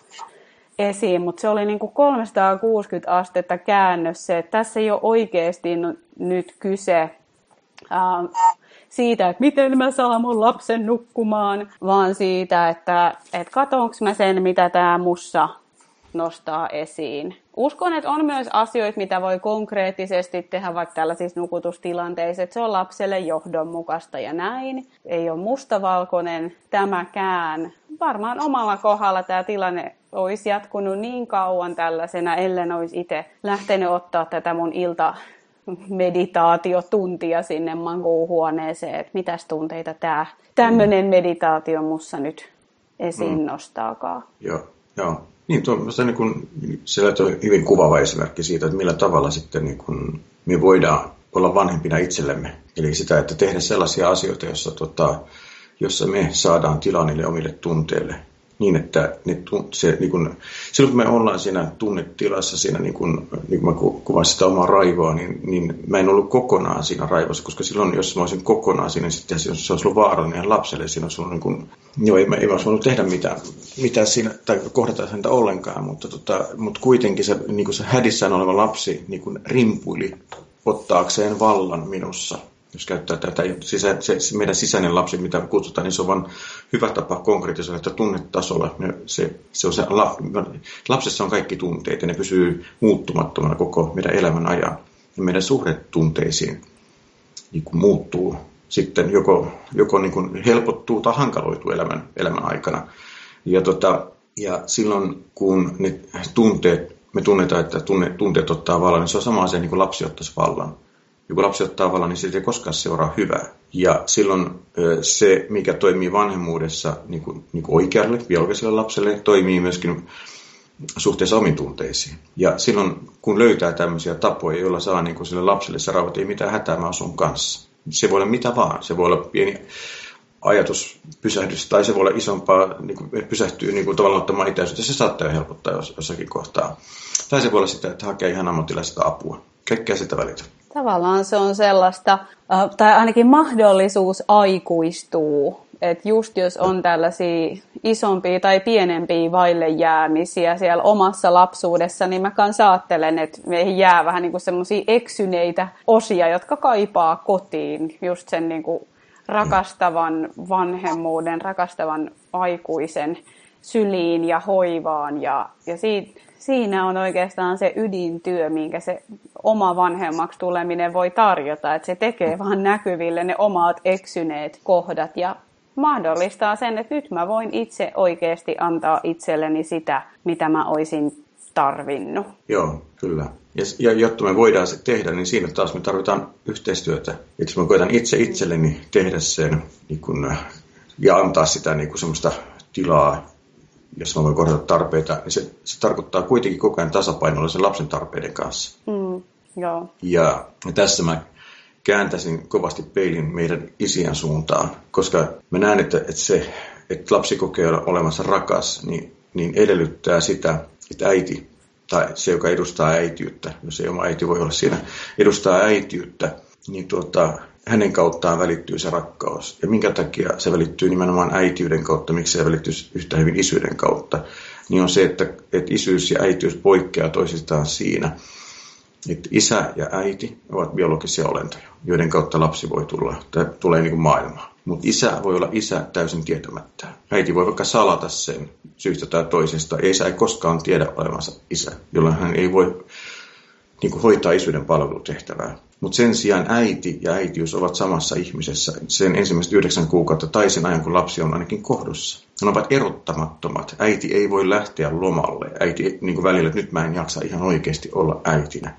esiin, mutta se oli niin kuin kolmesataakuusikymmentä astetta käännös se, että tässä ei ole oikeasti nyt kyse ää, siitä, että miten mä saan mun lapsen nukkumaan, vaan siitä, että et katonko mä sen, mitä tää mussa nostaa esiin. Uskon, että on myös asioita, mitä voi konkreettisesti tehdä vaikka tällaisissa nukutustilanteissa, että se on lapselle johdonmukaista ja näin. Ei ole mustavalkoinen tämäkään. Varmaan omalla kohdalla tämä tilanne olisi jatkunut niin kauan tällaisena, ellen olisi itse lähtenyt ottaa tätä mun iltameditaatiotuntia sinne makuuhuoneeseen, että mitäs tunteita tämä tämmöinen meditaatio mussa nyt esiin nostaakaan. Mm. Joo, joo. Niin, tuollaista niin kuin, se on hyvin kuvaava esimerkki siitä, että millä tavalla sitten niin kuin, me voidaan olla vanhempina itsellemme. Eli sitä, että tehdä sellaisia asioita, jossa, tota, jossa me saadaan tilaa niille omille tunteille. Niin, että ne, se, niin kuin, silloin kun me ollaan siinä tunnetilassa, siinä, niin kuin, niin kuin mä kuvasin sitä omaa raivoa, niin, niin mä en ollut kokonaan siinä raivossa, koska silloin jos mä olisin kokonaan siinä, niin sitten se olisi ollut vaarallinen lapselle, siinä olisi ollut, niin kuin, joo, ei, mä, ei mä olisi voinut tehdä mitään, mitään siinä, tai kohdata häntä ollenkaan, mutta, tota, mutta kuitenkin se, niin kuin se hädissään oleva lapsi niin kuin rimpuili ottaakseen vallan minussa. Jos käyttää tätä, se meidän sisäinen lapsi, mitä kutsutaan, niin se on vain hyvä tapa konkretisoida, että tunnetasolla se, se on se, lapsessa on kaikki tunteet ja ne pysyy muuttumattomana koko meidän elämän ajan. Ja meidän suhde tunteisiin niin kuin muuttuu sitten, joko, joko niin kuin helpottuu tai hankaloituu elämän, elämän aikana. Ja, tota, ja silloin, kun ne tunteet, me tunnetaan, että tunne, tunteet ottaa vallan, niin se on sama asia niin kuin lapsi ottaisi vallan. Ja kun lapsi ottaa vallan, niin siitä ei koskaan seuraa hyvää. Ja silloin se, mikä toimii vanhemmuudessa niin kuin, niin kuin oikealle, biologiselle lapselle, toimii myöskin suhteessa omiin tunteisiin. Ja silloin, kun löytää tämmöisiä tapoja, joilla saa niin kuin sille lapselle se rauhoite, ei mitään hätää, mä asun kanssa. Se voi olla mitä vaan. Se voi olla pieni ajatuspysähdys, tai se voi olla isompaa, niin kuin pysähtyy niin kuin tavallaan ottamaan itäisyyttä. Se saattaa jo helpottaa jossakin kohtaa. Tai se voi olla sitä, että hakee ihan ammattilaista apua. Kaikkea sitä välitä. Tavallaan se on sellaista, tai ainakin mahdollisuus aikuistuu, että just jos on tällaisia isompia tai pienempiä vaillejäämisiä siellä omassa lapsuudessa, niin mä kans ajattelen, että meihin jää vähän niin kuin semmoisia eksyneitä osia, jotka kaipaa kotiin just sen niin kuin rakastavan vanhemmuuden, rakastavan aikuisen syliin ja hoivaan. Ja, ja siitä, siinä on oikeastaan se ydintyö, minkä se oma vanhemmaksi tuleminen voi tarjota. Että se tekee vaan näkyville ne omat eksyneet kohdat ja mahdollistaa sen, että nyt mä voin itse oikeasti antaa itselleni sitä, mitä mä olisin tarvinnut. Joo, kyllä. Ja, ja jotta me voidaan se tehdä, niin siinä taas me tarvitaan yhteistyötä. Että mä koitan itse itselleni tehdä sen niin kun, ja antaa sitä niin kun semmoista tilaa, jos mä voin kohdata tarpeita, niin se, se tarkoittaa kuitenkin koko ajan tasapainolla sen lapsen tarpeiden kanssa. Mm, joo. Ja tässä mä kääntäisin kovasti peilin meidän isien suuntaan, koska mä näen, että, että se, että lapsi kokee olevansa rakas, niin, niin edellyttää sitä, että äiti, tai se, joka edustaa äitiyttä, jos ei oma äiti voi olla siinä, edustaa äitiyttä, niin tuota, hänen kauttaan välittyy se rakkaus. Ja minkä takia se välittyy nimenomaan äitiyden kautta, miksi se välittyy yhtä hyvin isyyden kautta, niin on se, että, että isyys ja äitiys poikkeaa toisistaan siinä, että isä ja äiti ovat biologisia olentoja, joiden kautta lapsi voi tulla, tai tulee niin kuin maailmaan. Mutta isä voi olla isä täysin tietämättä. Äiti voi vaikka salata sen syystä tai toisesta. Isä ei koskaan tiedä olevansa isä, jolloin hän ei voi niin kuin hoitaa isyyden palvelutehtävää. Mutta sen sijaan äiti ja äitiys ovat samassa ihmisessä sen ensimmäiset yhdeksän kuukautta tai sen ajan, kun lapsi on ainakin kohdussa. Ne ovat erottamattomat. Äiti ei voi lähteä lomalle. Äiti niin kuin välillä, että nyt mä en jaksa ihan oikeasti olla äitinä.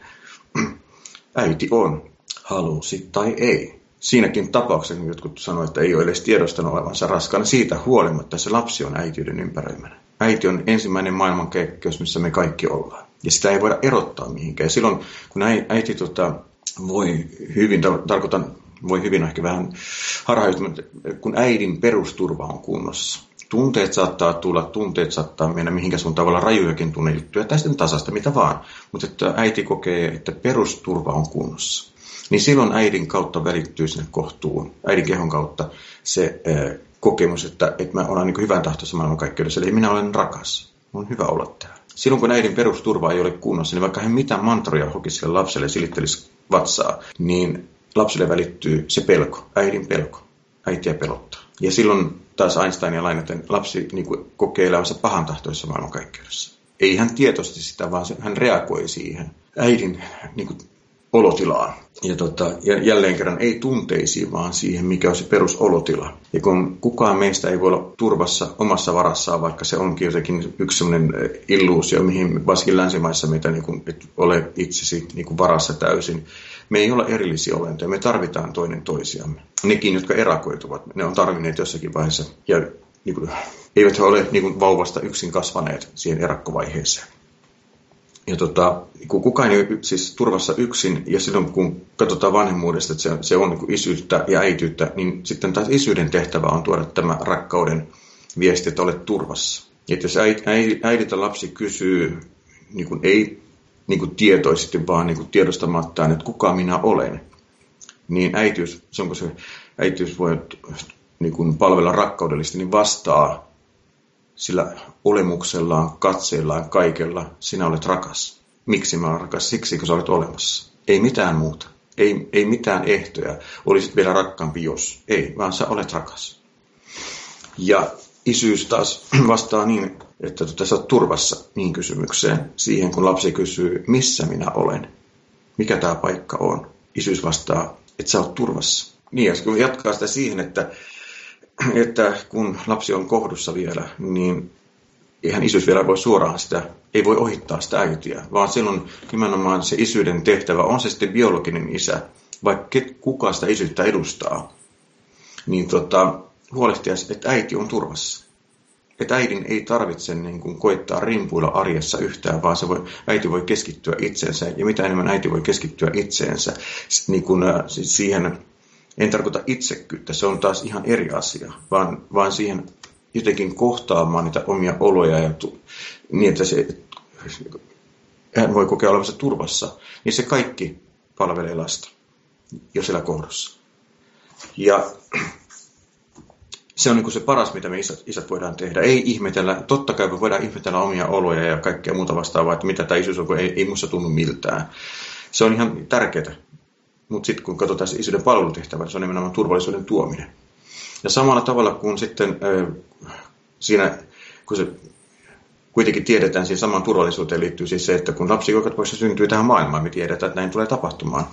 Äiti on, halusi tai ei. Siinäkin tapauksessa jotkut sanoo, että ei ole edes tiedostanut olevansa raskaana. Siitä huolimatta se lapsi on äitiyden ympäröimänä. Äiti on ensimmäinen maailmankeikkeys, missä me kaikki ollaan. Ja sitä ei voida erottaa mihinkään. Ja silloin, kun äiti tota, voi hyvin, tarkoitan, voi hyvin ehkä vähän harhaanjohtamaan, kun äidin perusturva on kunnossa. Tunteet saattaa tulla, tunteet saattaa mennä mihinkä suuntaan, voi olla rajujakin tunnejuttuja, tai sitten tasasta, mitä vaan. Mutta että äiti kokee, että perusturva on kunnossa. Niin silloin äidin kautta välittyy sinne kohtuun, äidin kehon kautta se ää, kokemus, että, että mä olen niin hyvän tahtoisessa maailmankaikkeudessa, eli minä olen rakas, on hyvä olla täällä. Silloin kun äidin perusturva ei ole kunnossa, niin vaikka hän mitään mantroja hokisi sille lapselle ja silittelisi vatsaa, niin lapselle välittyy se pelko, äidin pelko, äitiä pelottaa. Ja silloin taas Einsteinia lainaten lapsi niin kuin kokee elämänsä pahantahtoisessa maailmankaikkeudessa. Ei hän tietoisesti sitä, vaan hän reagoi siihen äidin niin kuin, olotilaan. Ja, tota, ja jälleen kerran ei tunteisiin, vaan siihen, mikä on se perusolotila. Ja kun kukaan meistä ei voi olla turvassa omassa varassaan, vaikka se onkin jotenkin yksi sellainen illuusio, mihin varsinkin länsimaissa meitä niin kuin, et ole itsesi niin kuin varassa täysin. Me ei olla erillisiä olentoja, me tarvitaan toinen toisiamme. Nekin, jotka erakoituvat, ne on tarvinneet jossakin vaiheessa ja niin kuin, eivät he ole niin kuin vauvasta yksin kasvaneet siihen erakkovaiheeseen. Ja tota, kun kukaan ei ole siis turvassa yksin, ja silloin kun katsotaan vanhemmuudesta, että se, se on niin isyyttä ja äityyttä, niin sitten taas isyyden tehtävä on tuoda tämä rakkauden viesti, että olet turvassa. Että jos äidiltä lapsi kysyy, niin kuin ei niin kuin tietoisesti, vaan niin kuin tiedostamattaan, että kuka minä olen, niin äitiys, se onko se, äitiys voi niin kuin palvella rakkaudellisesti, niin vastaa sillä olemuksellaan, katseellaan, kaikella, sinä olet rakas. Miksi mä olen rakas? Siksi, kun sä olet olemassa. Ei mitään muuta. Ei, ei mitään ehtoja. Olisit vielä rakkaampi, jos. Ei, vaan sä olet rakas. Ja isyys taas vastaa niin, että tuota, sä olet turvassa niin kysymykseen. Siihen, kun lapsi kysyy, missä minä olen? Mikä tämä paikka on? Isyys vastaa, että sä olet turvassa. Niin, ja kun jatkaa sitä siihen, että että kun lapsi on kohdussa vielä, niin eihän isyys vielä voi suoraan sitä, ei voi ohittaa sitä äitiä, vaan silloin nimenomaan se isyyden tehtävä, on se sitten biologinen isä, vaikka kuka sitä isyyttä edustaa, niin tota, huolehtia, että äiti on turvassa. Että äidin ei tarvitse niin kuin koittaa rimpuilla arjessa yhtään, vaan se voi, äiti voi keskittyä itseensä, ja mitä enemmän äiti voi keskittyä itseensä, niin kuin siihen. En tarkoita itsekkyyttä, se on taas ihan eri asia, vaan, vaan siihen jotenkin kohtaamaan niitä omia oloja ja tu- niin, että se, hän voi kokea olevansa turvassa, niin se kaikki palvelee lasta jo siellä kohdossa. Ja se on niin kuin se paras, mitä me isät, isät voidaan tehdä. Ei ihmetellä, totta kai me voidaan ihmetellä omia oloja ja kaikkea muuta vastaavaa, että mitä tämä isyys on, kun ei, ei musta tunnu miltään. Se on ihan tärkeää. Mutta sitten kun katsotaan se isyyden palvelutehtävä, se on nimenomaan turvallisuuden tuominen. Ja samalla tavalla kuin sitten äh, siinä, kun se kuitenkin tiedetään, siihen samaan turvallisuuteen liittyy siis se, että kun lapsi joka tapauksessa syntyy tähän maailmaan, me tiedetään, että näin tulee tapahtumaan,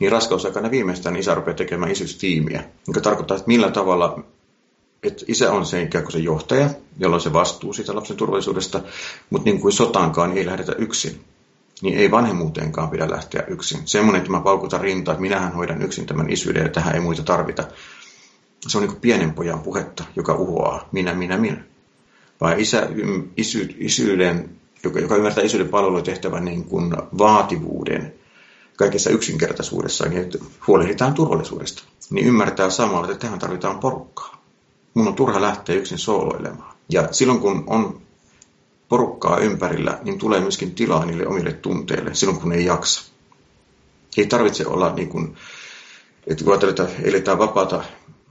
niin raskausaikana viimeistään isä rupeaa tekemään isyystiimiä, joka tarkoittaa, että millä tavalla, että isä on se ikään kuin se johtaja, jolla on se vastuu siitä lapsen turvallisuudesta, mutta niin kuin sotaankaan ei lähdetä yksin, niin ei vanhemmuuteenkaan pidä lähteä yksin. Semmoinen, että mä paukutan rintaa, että minähän hoidan yksin tämän isyyden ja tähän ei muita tarvita. Se on niin kuin pienen pojan puhetta, joka uhoaa minä, minä, minä. Vai isä, isy, isyyden, joka, joka ymmärtää isyyden palvelutehtävän niin kuin vaativuuden kaikessa yksinkertaisuudessaan, niin että huolehditaan turvallisuudesta, niin ymmärtää samalla, että tähän tarvitaan porukkaa. Mun on turha lähteä yksin sooloilemaan. Ja silloin kun on porukkaa ympärillä, niin tulee myöskin tilaa niille omille tunteille, silloin kun ei jaksa. Ei tarvitse olla, niin kuin, että kun ajatellaan, että eletään vapaata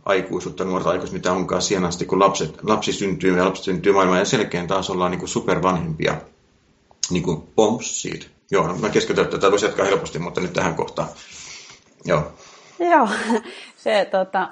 aikuisuutta, nuorta aikuisuutta, mitä onkaan siihen asti, kun lapset, lapsi syntyy ja lapsi syntyy maailmaan, ja selkeän taas ollaan niin kuin supervanhempia, niin kuin poms siitä. Joo, no, mä keskeytän tätä, voisi jatkaa helposti, mutta nyt tähän kohtaan. Joo. Joo, se tota,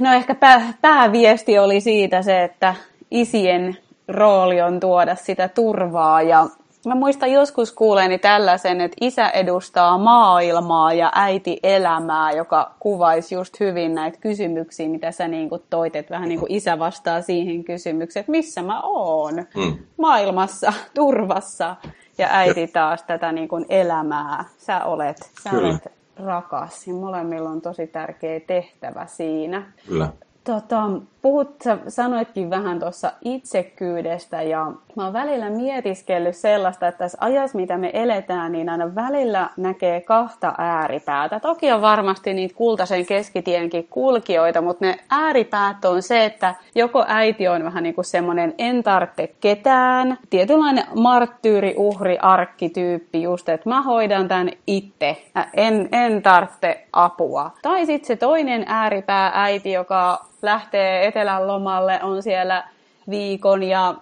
no ehkä pää, pääviesti oli siitä se, että isien rooli on tuoda sitä turvaa, ja mä muistan joskus kuuleeni tällaisen, että isä edustaa maailmaa ja äiti elämää, joka kuvaisi just hyvin näitä kysymyksiä, mitä sä niin kuin toit, että vähän niin kuin isä vastaa siihen kysymykseen, että missä mä oon, mm. maailmassa, turvassa, ja äiti taas tätä niin kuin elämää, sä olet, sä olet rakas, ja molemmilla on tosi tärkeä tehtävä siinä. Kyllä. Tota, puhut, sä sanoitkin vähän tuossa itsekyydestä, ja mä oon välillä mietiskellyt sellaista, että tässä ajassa, mitä me eletään, niin aina välillä näkee kahta ääripäätä. Toki on varmasti niitä kultaisen keskitienkin kulkijoita, mutta ne ääripäät on se, että joko äiti on vähän niin kuin semmoinen en tarvitse ketään, tietynlainen marttyyri, uhri, arkkityyppi just, että mä hoidan tämän itse, en, en tarvitse apua. Tai sitten se toinen ääripää äiti, joka lähtee etelän lomalle, on siellä viikon ja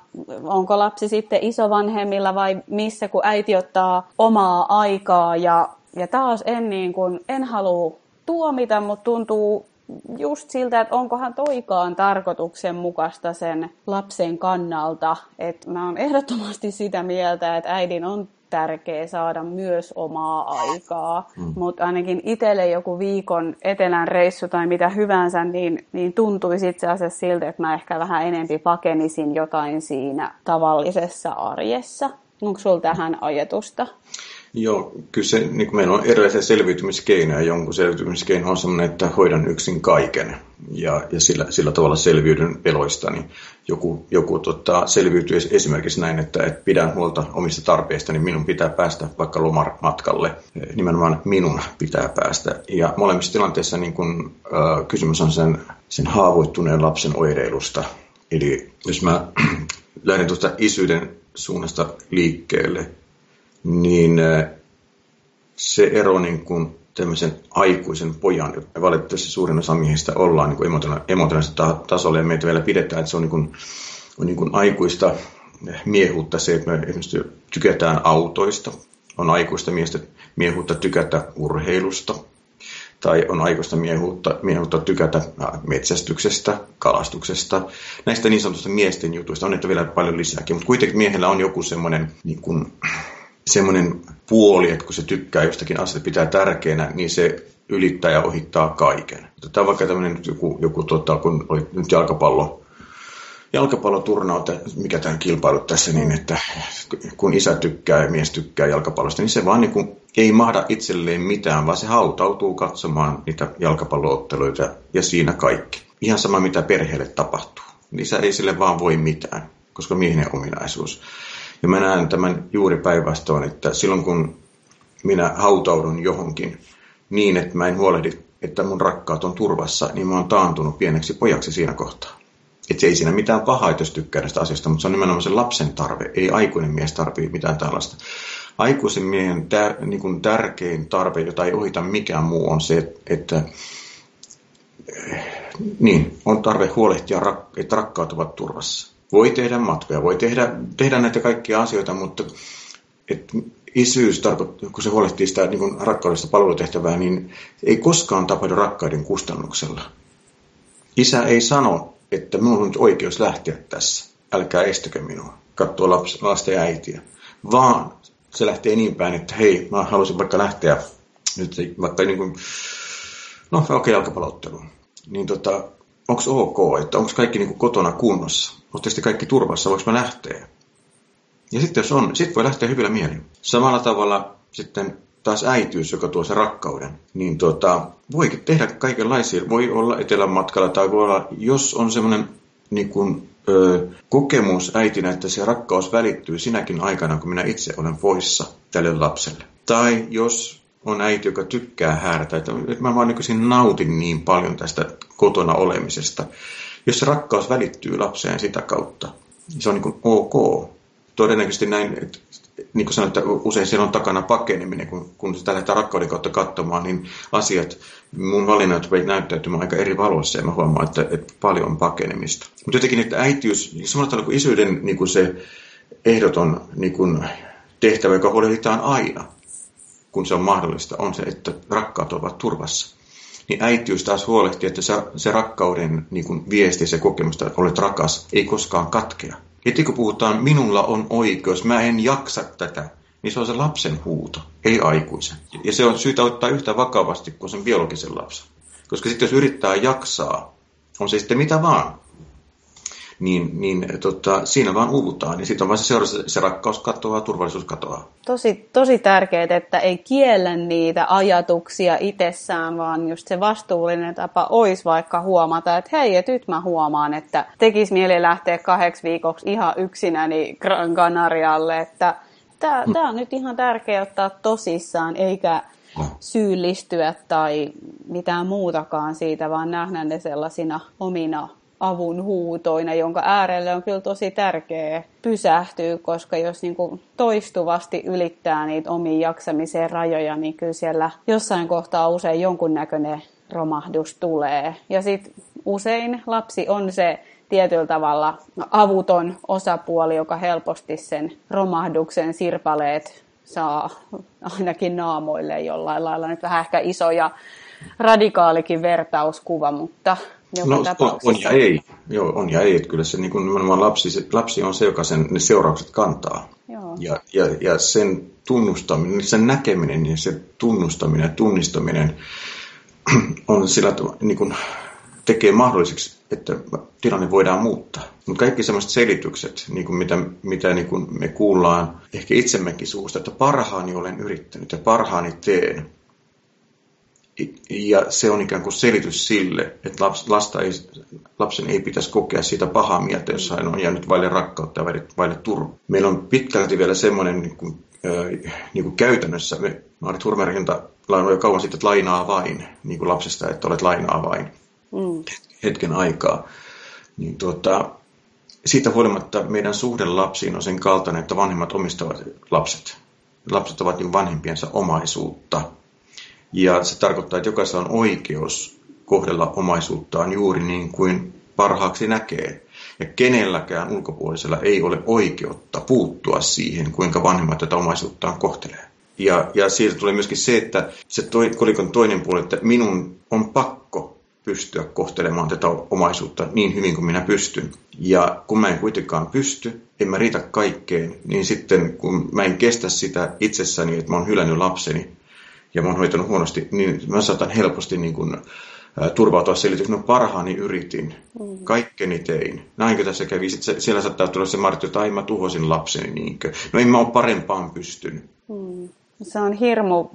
onko lapsi sitten isovanhemmilla vai missä, kun äiti ottaa omaa aikaa. Ja, ja taas en, niin kuin, en halua tuomita, mutta tuntuu just siltä, että onkohan toikaan tarkoituksenmukaista sen lapsen kannalta. Et mä oon ehdottomasti sitä mieltä, että äidin on tärkeä saada myös omaa aikaa, mm. mutta ainakin itselle joku viikon etelän reissu tai mitä hyvänsä, niin, niin tuntuisi itse asiassa siltä, että mä ehkä vähän enempi pakenisin jotain siinä tavallisessa arjessa. Onko sulla tähän ajatusta? Joo, kyllä se, niin kuin meillä on erilaisia selviytymiskeinoja. Jonkun selviytymiskeino on sellainen, että hoidan yksin kaiken ja, ja sillä, sillä tavalla selviydyn peloistani. Joku, joku tota, selviytyy esimerkiksi näin, että et pidän huolta omista tarpeistani, niin minun pitää päästä vaikka lomamatkalle. Nimenomaan minun pitää päästä. Ja molemmissa tilanteissa niin kun, äh, kysymys on sen, sen haavoittuneen lapsen oireilusta. Eli jos mä lähden tuosta isyyden suunnasta liikkeelle, niin se ero niin kuin tämmöisen aikuisen pojan, ja valitettavasti suurin osa miehistä ollaan niin kuin emotionaalisella tasolla, ja meitä vielä pidetään, että se on niin kuin, on niin kuin aikuista miehuutta se, että me esimerkiksi tykätään autoista, on aikuista miestä, miehuutta tykätä urheilusta, tai on aikuista miehuutta, miehuutta tykätä metsästyksestä, kalastuksesta. Näistä niin sanotusta miesten jutuista on, että vielä paljon lisääkin, mutta kuitenkin miehellä on joku semmoinen niin kuin semmoinen puoli, että kun se tykkää jostakin asiasta, pitää tärkeänä, niin se ylittää ja ohittaa kaiken. Tämä on vaikka tämmöinen joku, joku tuota, kun oli nyt jalkapallo, jalkapalloturnaus, mikä tämän kilpailut tässä, niin että kun isä tykkää ja mies tykkää jalkapallosta, niin se vaan niin kuin ei mahda itselleen mitään, vaan se hautautuu katsomaan niitä jalkapallootteluita ja siinä kaikki. Ihan sama, mitä perheelle tapahtuu. Isä ei sille vaan voi mitään, koska miehen ominaisuus. Ja mä näen tämän juuri päinvastoin, että silloin kun minä hautaudun johonkin niin, että mä en huolehdi, että mun rakkaat on turvassa, niin mä oon taantunut pieneksi pojaksi siinä kohtaa. Että se ei siinä mitään pahaa, jos tykkää tästä asiasta, mutta se on nimenomaan se lapsen tarve. Ei aikuinen mies tarvitse mitään tällaista. Aikuisen miehen tär, niin kuin tärkein tarve, jota ei ohita mikään muu, on se, että niin, on tarve huolehtia, että rakkaat ovat turvassa. Voi tehdä matkoja, voi tehdä, tehdä näitä kaikkia asioita, mutta et isyys tarkoittaa, kun se huolehtii sitä niin kuin rakkaudesta palvelutehtävää, niin ei koskaan tapahdu rakkauden kustannuksella. Isä ei sano että minulla on nyt oikeus lähteä tässä. Älkää estäkö minua, katsoa lapsen, lasten ja äitiä. Vaan se lähtee niin päin, että hei, mä haluaisin vaikka lähteä nyt vaikka niin kuin, no okei, okay, jalkapalotteluun. Niin tota, onko ok, että onko kaikki niin kuin kotona kunnossa? Onko tietysti kaikki turvassa, voiko mä lähteä? Ja sitten jos on, sitten voi lähteä hyvillä mielin. Samalla tavalla sitten taas äitiys, joka tuo sen rakkauden, niin tota, voikin tehdä kaikenlaisia. Voi olla etelän matkalla tai voi olla, jos on semmoinen niin kuin, ö, kokemus äitinä, että se rakkaus välittyy sinäkin aikana, kun minä itse olen poissa tälle lapselle. Tai jos on äiti, joka tykkää häärätä, että mä vaan nykyisin nautin niin paljon tästä kotona olemisesta. Jos se rakkaus välittyy lapseen sitä kautta, se on niin kuin ok. Todennäköisesti näin, että niin kuin sanoin, että usein siellä on takana pakeneminen, kun, kun sitä lähdetään rakkauden kautta katsomaan, niin asiat, mun valinnat voi näyttäytymään aika eri valossa, ja mä huomaan, että, että paljon on pakenemista. Mutta jotenkin, että äitiys, samalla tavalla kuin isyyden niin kuin se ehdoton niin kuin tehtävä, joka huolehditaan aina, kun se on mahdollista, on se, että rakkaat ovat turvassa. Niin äitiys taas huolehtii, että se, se rakkauden niin kuin viesti, se kokemus, että olet rakas, ei koskaan katkea. Heti kun puhutaan, minulla on oikeus, mä en jaksa tätä, niin se on se lapsen huuto, ei aikuisen. Ja se on syytä ottaa yhtä vakavasti kuin sen biologisen lapsen. Koska sitten jos yrittää jaksaa, on se sitten mitä vaan, niin, niin tota, siinä vaan uuvutaan. Ja sitten on vaan se seuraava, se rakkaus katoaa, turvallisuus katoaa. Tosi, tosi tärkeää, että ei kiellä niitä ajatuksia itsessään, vaan just se vastuullinen tapa olisi vaikka huomata, että hei, et nyt mä huomaan, että tekisi mieli lähteä kahdeksi viikoksi ihan yksinäni Gran Canarialle. Että tää, hmm. tää on nyt ihan tärkeää ottaa tosissaan, eikä syyllistyä tai mitään muutakaan siitä, vaan nähdä ne sellaisina omina avun huutoina, jonka äärelle on kyllä tosi tärkeää pysähtyä, koska jos niin kuin toistuvasti ylittää niitä omiin jaksamiseen rajoja, niin kyllä siellä jossain kohtaa usein jonkunnäköinen romahdus tulee. Ja sitten usein lapsi on se tietyllä tavalla avuton osapuoli, joka helposti sen romahduksen sirpaleet saa ainakin naamoille jollain lailla. Nyt vähän ehkä iso ja radikaalikin vertauskuva, mutta no, on ja ei. Joo, on ja ei. Että kyllä se, niin kuin nimenomaan lapsi, se, lapsi on se, joka sen, ne seuraukset kantaa. Joo. Ja, ja, ja sen tunnustaminen, sen näkeminen ja se tunnustaminen ja tunnistaminen on sillä tavalla, niin kuin tekee mahdolliseksi, että tilanne voidaan muuttaa. Mutta kaikki sellaiset selitykset, niin kuin mitä, mitä niin kuin me kuullaan ehkä itsemmekin suusta, että parhaani olen yrittänyt ja parhaani teen. Ja se on ikään kuin selitys sille, että lasta ei, lapsen ei pitäisi kokea siitä pahaa mieltä, jos hän on jäänyt vaille rakkautta ja vaille turvaa. Meillä on pitkälti vielä semmoinen niin kuin, äh, niin kuin käytännössä, me, Maarit Hurmerinta lainoi jo kauan sitten, että lainaa vain, niin kuin lapsesta, että olet lainaa vain mm. hetken aikaa. Niin tuota, siitä huolimatta meidän suhde lapsiin on sen kaltainen, että vanhemmat omistavat lapset. Lapset ovat niin vanhempiensa omaisuutta. Ja se tarkoittaa, että jokaisella on oikeus kohdella omaisuuttaan juuri niin kuin parhaaksi näkee. Ja kenelläkään ulkopuolisella ei ole oikeutta puuttua siihen, kuinka vanhemmat tätä omaisuuttaan kohtelee. Ja, ja siitä tulee myöskin se, että se toi, kolikon toinen puoli, että minun on pakko pystyä kohtelemaan tätä omaisuutta niin hyvin kuin minä pystyn. Ja kun mä en kuitenkaan pysty, en mä riitä kaikkeen, niin sitten kun mä en kestä sitä itsessäni, että mä oon hylännyt lapseni, ja mä oon hoitanut huonosti, niin mä saatan helposti niin kun, ä, turvautua selityksen, no parhaani yritin, mm. kaikkeni tein. Näinkö tässä kävi? Sitten siellä saattaa tulla se Martti, että ai mä tuhosin lapseni, niinkö? No en mä ole parempaan pystynyt. Mm. Se on hirmu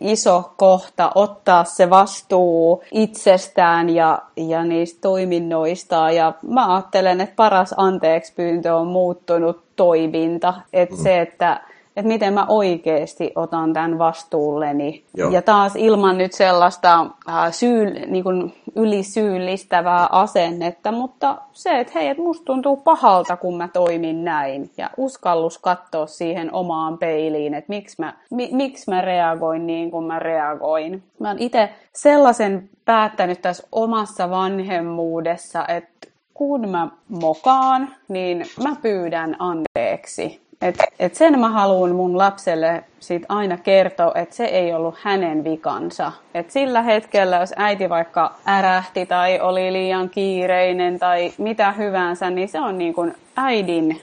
iso kohta ottaa se vastuu itsestään ja, ja niistä toiminnoistaan. Ja mä ajattelen, että paras anteeksi pyyntö on muuttunut toiminta. Että mm. se, että että miten mä oikeasti otan tämän vastuulleni. Joo. Ja taas ilman nyt sellaista äh, syy, niin kuin ylisyyllistävää asennetta, mutta se, että hei, että musta tuntuu pahalta, kun mä toimin näin. Ja uskallus katsoa siihen omaan peiliin, että miksi mä, mi, miksi mä reagoin niin kuin mä reagoin. Mä oon itse sellaisen päättänyt tässä omassa vanhemmuudessa, että kun mä mokaan, niin mä pyydän anteeksi. Että et sen mä haluan mun lapselle sit aina kertoa, että se ei ollut hänen vikansa. Että sillä hetkellä, jos äiti vaikka ärähti tai oli liian kiireinen tai mitä hyvänsä, niin se on niin kuin äidin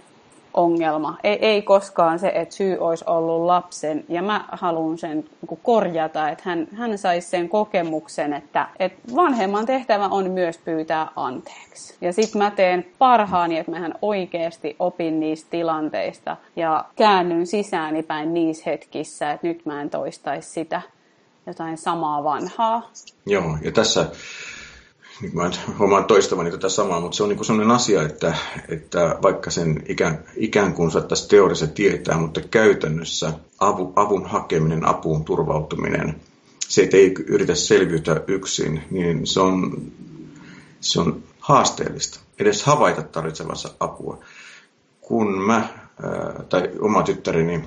ongelma. Ei, ei koskaan se, että syy olisi ollut lapsen. Ja mä haluan sen korjata, että hän, hän saisi sen kokemuksen, että, että vanhemman tehtävä on myös pyytää anteeksi. Ja sit mä teen parhaani, että mähän oikeasti opin niistä tilanteista ja käännyn sisääni päin niissä hetkissä, että nyt mä en toistaisi sitä jotain samaa vanhaa. Joo, ja tässä... Nyt mä oman toistavani tätä samaa, mutta se on niin kuin sellainen asia, että, että vaikka sen ikään, ikään kuin saattaisi teoriassa tietää, mutta käytännössä avu, avun hakeminen, apuun turvautuminen, se, että ei yritä selviytyä yksin, niin se on, se on haasteellista. Edes havaita tarvitsevansa apua. Kun mä, ää, tai oma tyttäreni,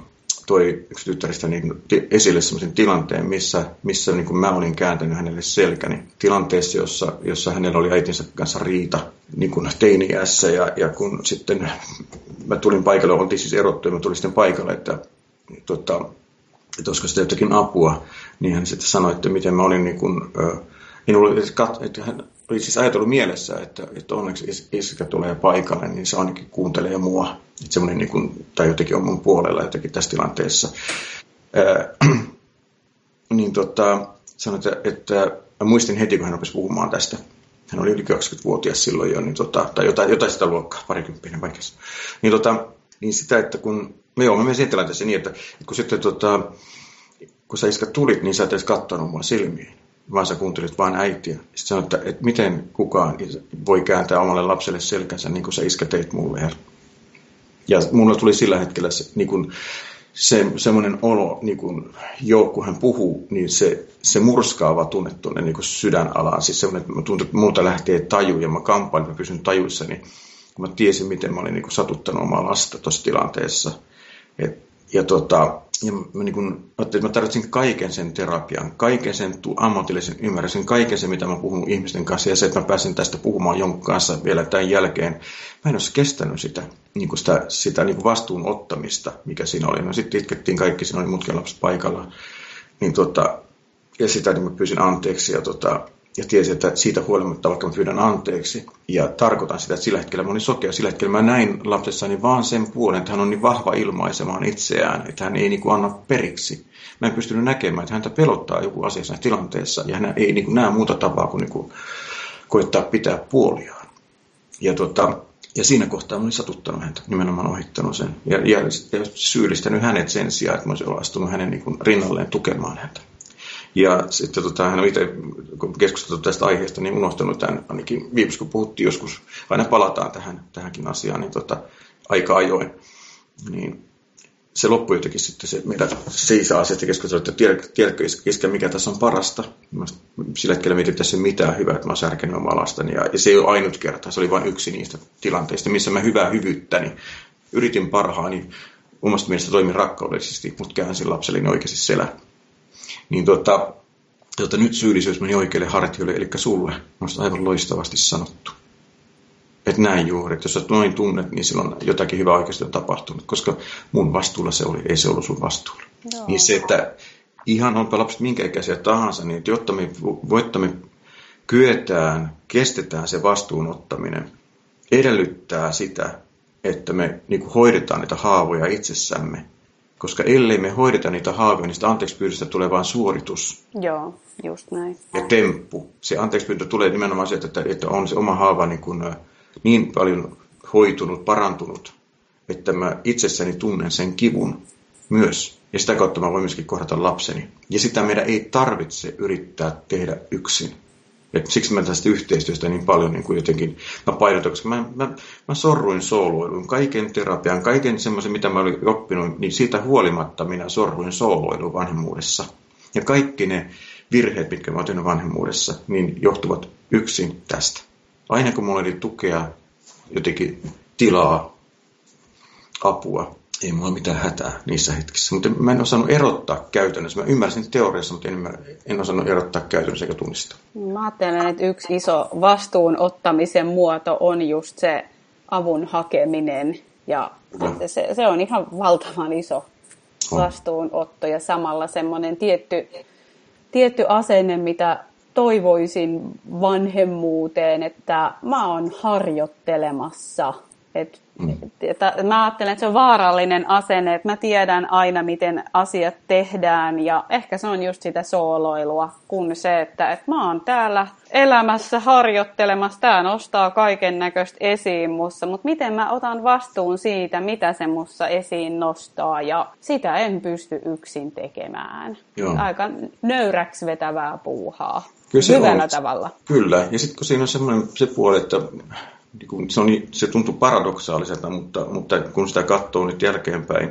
toi yksi tyttäristä niin esille sellaisen tilanteen, missä, missä niin kuin mä olin kääntänyt hänelle selkäni. Tilanteessa, jossa, jossa hänellä oli äitinsä kanssa riita niin kuin teiniässä. Ja, ja kun sitten mä tulin paikalle, oltiin siis erottu ja mä tulin sitten paikalle, että, tota, että olisiko sitä jotakin apua. Niin hän sitten sanoi, että miten mä olin niin kuin, minulla oli, että hän oli siis ajatellut mielessä, että, että onneksi iskä tulee paikalle, niin se ainakin kuuntelee mua. Että semmoinen, niin kuin, tai jotenkin on mun puolella jotenkin tässä tilanteessa. Ää, niin tota, sanoin, että, että muistin heti, kun hän rupesi puhumaan tästä. Hän oli yli kaksikymmentävuotias silloin jo, niin tota, tai jotain, jotain sitä luokkaa, parikymppinen vaikeassa. Niin, tota, niin sitä, että kun, me joo, me menen siihen tilanteeseen niin, että, että kun sitten, tota, kun sä iskä tulit, niin sä et edes katsonut mua silmiin. Vaan sä kuuntelit vaan äitiä. Sitten sanoin, että, että miten kukaan voi kääntää omalle lapselle selkänsä, niin kuin sä iskä teit mulle. Ja minulla tuli sillä hetkellä se, niin kun, se, semmoinen olo, niin kun, joo, kun hän puhuu, niin se, se murskaava tunne tuonne niin sydänalaan. Siis semmoinen, että mä tuntuu, että minulta lähtee taju ja mä kamppailin, mä pysyn tajuissani, kun mä tiesin, miten mä olin niin kun, satuttanut omaa lasta tuossa tilanteessa. Et, ja tota, ja mä, niin kun, ajattelin, että mä tarvitsin kaiken sen terapian, kaiken sen ammatillisen ymmärryksen, kaiken sen, mitä mä puhun ihmisten kanssa, ja se, että mä pääsin tästä puhumaan jonkun kanssa vielä tämän jälkeen. Mä en olisi kestänyt sitä, niin kuin sitä, sitä niin kuin vastuun ottamista, mikä siinä oli. No sitten itkettiin kaikki, siinä oli mutkin lapset paikalla. Niin, tota, ja sitä niin mä pyysin anteeksi, ja, tota, ja tiesin, että siitä huolimatta, vaikka mä pyydän anteeksi, ja tarkoitan sitä, että sillä hetkellä mä olin sokea, sillä hetkellä mä näin lapsessani vaan sen puolen, että hän on niin vahva ilmaisemaan itseään, että hän ei niin kuin anna periksi. Mä en pystynyt näkemään, että häntä pelottaa joku asiassa tilanteessa, ja hän ei niin kuin näe muuta tapaa kuin, niin kuin koittaa pitää puoliaan. Ja tota... Ja siinä kohtaa mä olin satuttanut häntä, nimenomaan ohittanut sen ja, ja, ja syyllistänyt hänet sen sijaan, että mä olisin astunut hänen niin kuin, rinnalleen tukemaan häntä. Ja sitten tota, hän on itse, kun keskusteltu tästä aiheesta, niin unohtanut tämän, ainakin viimeksi kun puhuttiin joskus, aina palataan tähän, tähänkin asiaan, niin tota, aika ajoin. Niin se loppui jotenkin sitten, se, meidän se isä-asiasta keskustelua, että tiedätkö iskä, mikä tässä on parasta. Mä sillä hetkellä mietin, että tässä ei ole mitään hyvää, että mä oon särkenyt omaa lastani. Ja, ja se ei ole ainut kerta, se oli vain yksi niistä tilanteista, missä mä hyvää hyvyyttäni yritin parhaani. Omasta mielestä toimin rakkaudellisesti, mutta käänsin lapselleni oikeasti selä. Niin tota, tota, nyt syyllisyys meni oikeille hartioille, eli sulle. Minusta aivan loistavasti sanottu. Että näin juuri, että jos olet noin tunnet, niin silloin jotakin hyvää oikeasti on tapahtunut, koska mun vastuulla se oli, ei se ollut sun vastuulla. Joo. Niin se, että ihan onpa lapset minkä ikäisiä tahansa, niin jotta me, jotta me kyetään, kestetään se vastuun ottaminen, edellyttää sitä, että me niin kuin hoidetaan niitä haavoja itsessämme. Koska ellei me hoideta niitä haavoja, niin sitä anteeksipyynnöstä tulee vain suoritus. Joo, just näin. Ja temppu. Se anteeksipyyntö tulee nimenomaan sieltä, että, että on se oma haava niin kuin... niin paljon hoitunut, parantunut, että mä itsessäni tunnen sen kivun myös. Ja sitä kautta mä voin myöskin kohdata lapseni. Ja sitä meidän ei tarvitse yrittää tehdä yksin. Et siksi mä tästä yhteistyöstä niin paljon niin kuin jotenkin mä painotan, koska mä, mä, mä sorruin sooloiluun, kaiken terapian, kaiken semmoisen, mitä mä olin oppinut, niin siitä huolimatta minä sorruin sooloiluun vanhemmuudessa. Ja kaikki ne virheet, mitkä mä oon tehnyt vanhemmuudessa, niin johtuvat yksin tästä. Aina kun mulla oli tukea, jotenkin tilaa, apua, ei mulla mitään hätää niissä hetkissä. Mutta mä en osannut erottaa käytännössä. Mä ymmärsin teoriassa, mutta en, en osannut erottaa käytännössä eikä tunnistaa. Mä ajattelen, että yksi iso vastuun ottamisen muoto on just se avun hakeminen. Ja no. se, se on ihan valtavan iso vastuunotto ja samalla semmoinen tietty, tietty asenne, mitä toivoisin vanhemmuuteen, että mä oon harjoittelemassa. Et, et, mä ajattelen, että se on vaarallinen asenne, että mä tiedän aina, miten asiat tehdään ja ehkä se on just sitä sooloilua, kun se, että et mä oon täällä elämässä harjoittelemassa, tää nostaa kaiken näköistä esiin musta, mutta miten mä otan vastuun siitä, mitä se musta esiin nostaa ja sitä en pysty yksin tekemään. Joo. Aika nöyräksi vetävää puuhaa, hyvällä on, tavalla. Kyllä, ja sitten kun siinä on semmoinen se puoli, että se, on, se tuntuu paradoksaaliselta, mutta, mutta kun sitä katsoo nyt jälkeenpäin,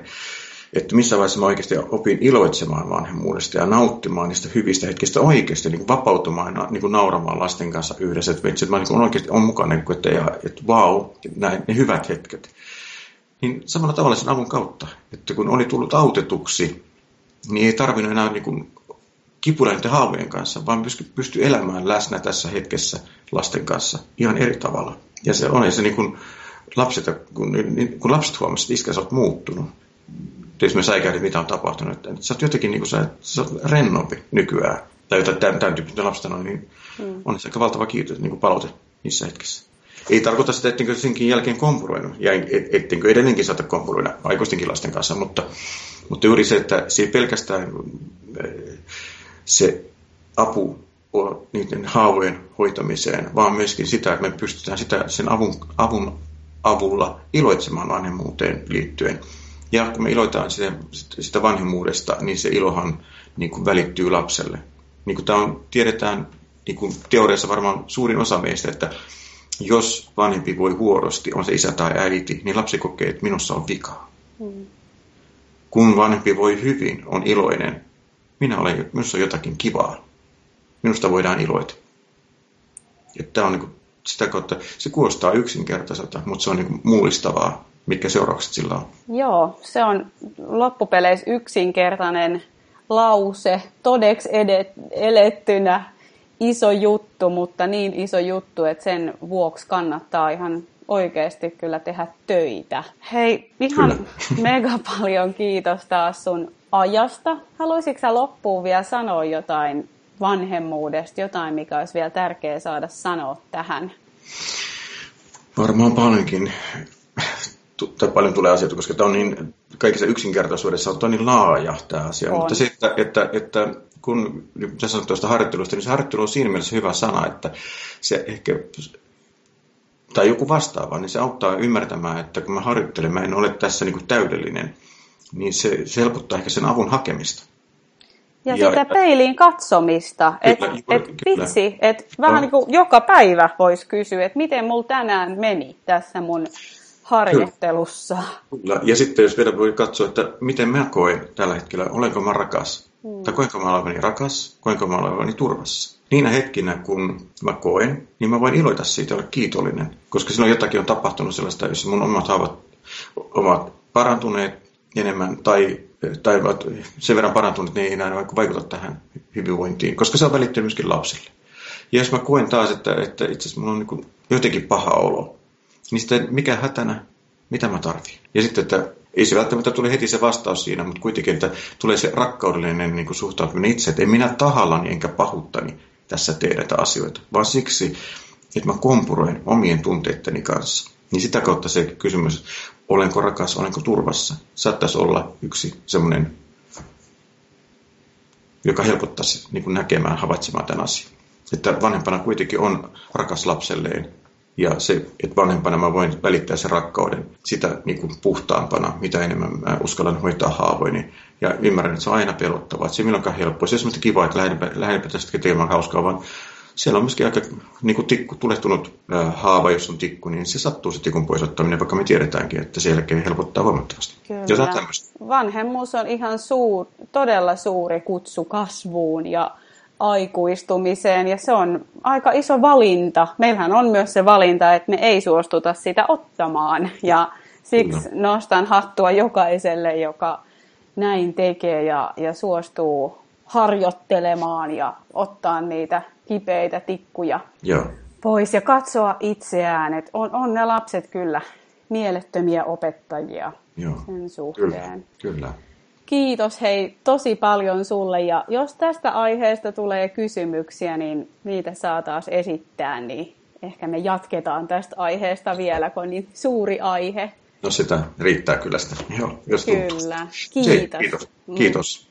että missä vaiheessa mä oikeasti opin iloitsemaan vanhemmuudesta ja nauttimaan niistä hyvistä hetkistä oikeasti, niin vapautumaan niin nauramaan lasten kanssa yhdessä. Että, että mä niin oikeasti olen mukana, että, että vau, näin, ne hyvät hetket. Niin samalla tavalla sen avun kautta, että kun oli tullut autetuksi, niin ei tarvinnut enää niin kuin kipuilla niiden haavojen kanssa, vaan pystyi elämään läsnä tässä hetkessä lasten kanssa ihan eri tavalla. Ja se on, ja se niin kuin lapset, kun, kun lapset huomasivat, että iskä, sä oot muuttunut. Tietysti me säikähdit, mitä on tapahtunut. Että sä oot jotenkin, niin kuin sä, sä oot rennompi nykyään. Tai jotain tämän, tämän tyyppistä lapsista noin, niin mm. on se aika valtava kiitos, niin kuin palaute niissä hetkissä. Ei tarkoita sitä, ettenkö senkin jälkeen kompuroinut. Ja ettenkö edelleenkin saata kompuroida aikuistenkin lasten kanssa. Mutta, mutta juuri se, että se pelkästään se apu niiden haavojen hoitamiseen, vaan myöskin sitä, että me pystytään sitä, sen avun, avun avulla iloitsemaan vanhemmuuteen liittyen. Ja kun me iloitaan sitä, sitä vanhemmuudesta, niin se ilohan niin kuin välittyy lapselle. Niin kuin tämä on, tiedetään niin kuin teoriassa varmaan suurin osa meistä, että jos vanhempi voi huonosti, on se isä tai äiti, niin lapsi kokee, että minussa on vikaa. Mm. Kun vanhempi voi hyvin, on iloinen, minä olen, minussa on jotakin kivaa. Minusta voidaan iloita. Tämä on niin kuin sitä kautta, se kuulostaa yksinkertaiselta, mutta se on niin kuin mullistavaa, mitkä seuraukset sillä on. Joo, se on loppupeleissä yksinkertainen lause, todeksi edet, elettynä iso juttu, mutta niin iso juttu, että sen vuoksi kannattaa ihan oikeasti kyllä tehdä töitä. Hei, ihan kyllä. Mega paljon kiitos taas sun ajasta. Haluaisitko sä loppuun vielä sanoa jotain vanhemmuudesta, jotain, mikä olisi vielä tärkeää saada sanoa tähän? Varmaan paljonkin. Tai paljon tulee asioita, koska tämä on niin, kaikessa yksinkertaisuudessa on niin laaja tämä asia. On. Mutta se, että, että, että kun sä sanoit tuosta harjoittelusta, niin se harjoittelu on siinä mielessä hyvä sana, että se ehkä, tai joku vastaava, niin se auttaa ymmärtämään, että kun mä harjoittelen, mä en ole tässä niin kuin täydellinen, niin se, se helpottaa ehkä sen avun hakemista. Ja, ja sitä peiliin katsomista, että et, vitsi, että vähän niin kuin joka päivä voisi kysyä, että miten mulla tänään meni tässä mun harjoittelussa. Kyllä. Ja sitten jos vielä voi katsoa, että miten mä koen tällä hetkellä, olenko mä rakas, hmm. tai koenko mä olevani rakas, koenko mä olevani turvassa. Niinä hetkinä, kun mä koen, niin mä voin iloita siitä, olla kiitollinen, koska silloin jotakin on tapahtunut sellaista, jossa mun omat haavat ovat parantuneet enemmän tai tai sen verran parantunut, niin ei enää vaikuta tähän hyvinvointiin, koska se on välittynyt myöskin lapsille. Ja jos mä koen taas, että, että itse asiassa mulla on niin kuin jotenkin paha olo, niin sitten mikä hätänä, mitä mä tarvitsen. Ja sitten, että ei se välttämättä tule heti se vastaus siinä, mutta kuitenkin, että tulee se rakkaudellinen niin kuin suhtautuminen itse, että en minä tahallani enkä pahuttani tässä tehdä näitä asioita, vaan siksi, että mä kompuroin omien tunteitteni kanssa. Niin sitä kautta se kysymys, olenko rakas, olenko turvassa, saattaisi olla yksi semmoinen, joka helpottaisi niin kuin näkemään, havaitsemaan tämän asian. Että vanhempana kuitenkin on rakas lapselleen ja se, että vanhempana mä voin välittää sen rakkauden sitä niin kuin puhtaampana, mitä enemmän mä uskallan hoitaa haavoini. Ja ymmärrän, että se on aina pelottavaa, että se ei milloinkaan helppoa. Se on semmoista kivaa, että lähdenpä tästä tekemään hauskaa, vaan siellä on myöskin aika niin kuin tikku, tulehtunut ää, haava, jos on tikku, niin se sattuu se tikun pois ottaminen, vaikka me tiedetäänkin, että se jälkeen helpottaa huomattavasti. Kyllä. Vanhemmuus on ihan suur, todella suuri kutsu kasvuun ja aikuistumiseen, ja se on aika iso valinta. Meillähän on myös se valinta, että me ei suostuta sitä ottamaan, ja siksi no. nostan hattua jokaiselle, joka näin tekee ja, ja suostuu harjoittelemaan ja ottaa niitä kipeitä tikkuja Joo. pois ja katsoa itseään, että on, on ne lapset kyllä mielettömiä opettajia Joo, sen suhteen. Kyllä, kyllä. Kiitos hei tosi paljon sulle, ja jos tästä aiheesta tulee kysymyksiä, niin niitä saa taas esittää, niin ehkä me jatketaan tästä aiheesta vielä, kun on niin suuri aihe. No sitä riittää kyllä sitä. Joo, jos kyllä, kiitos. Hei, kiitos. Kiitos.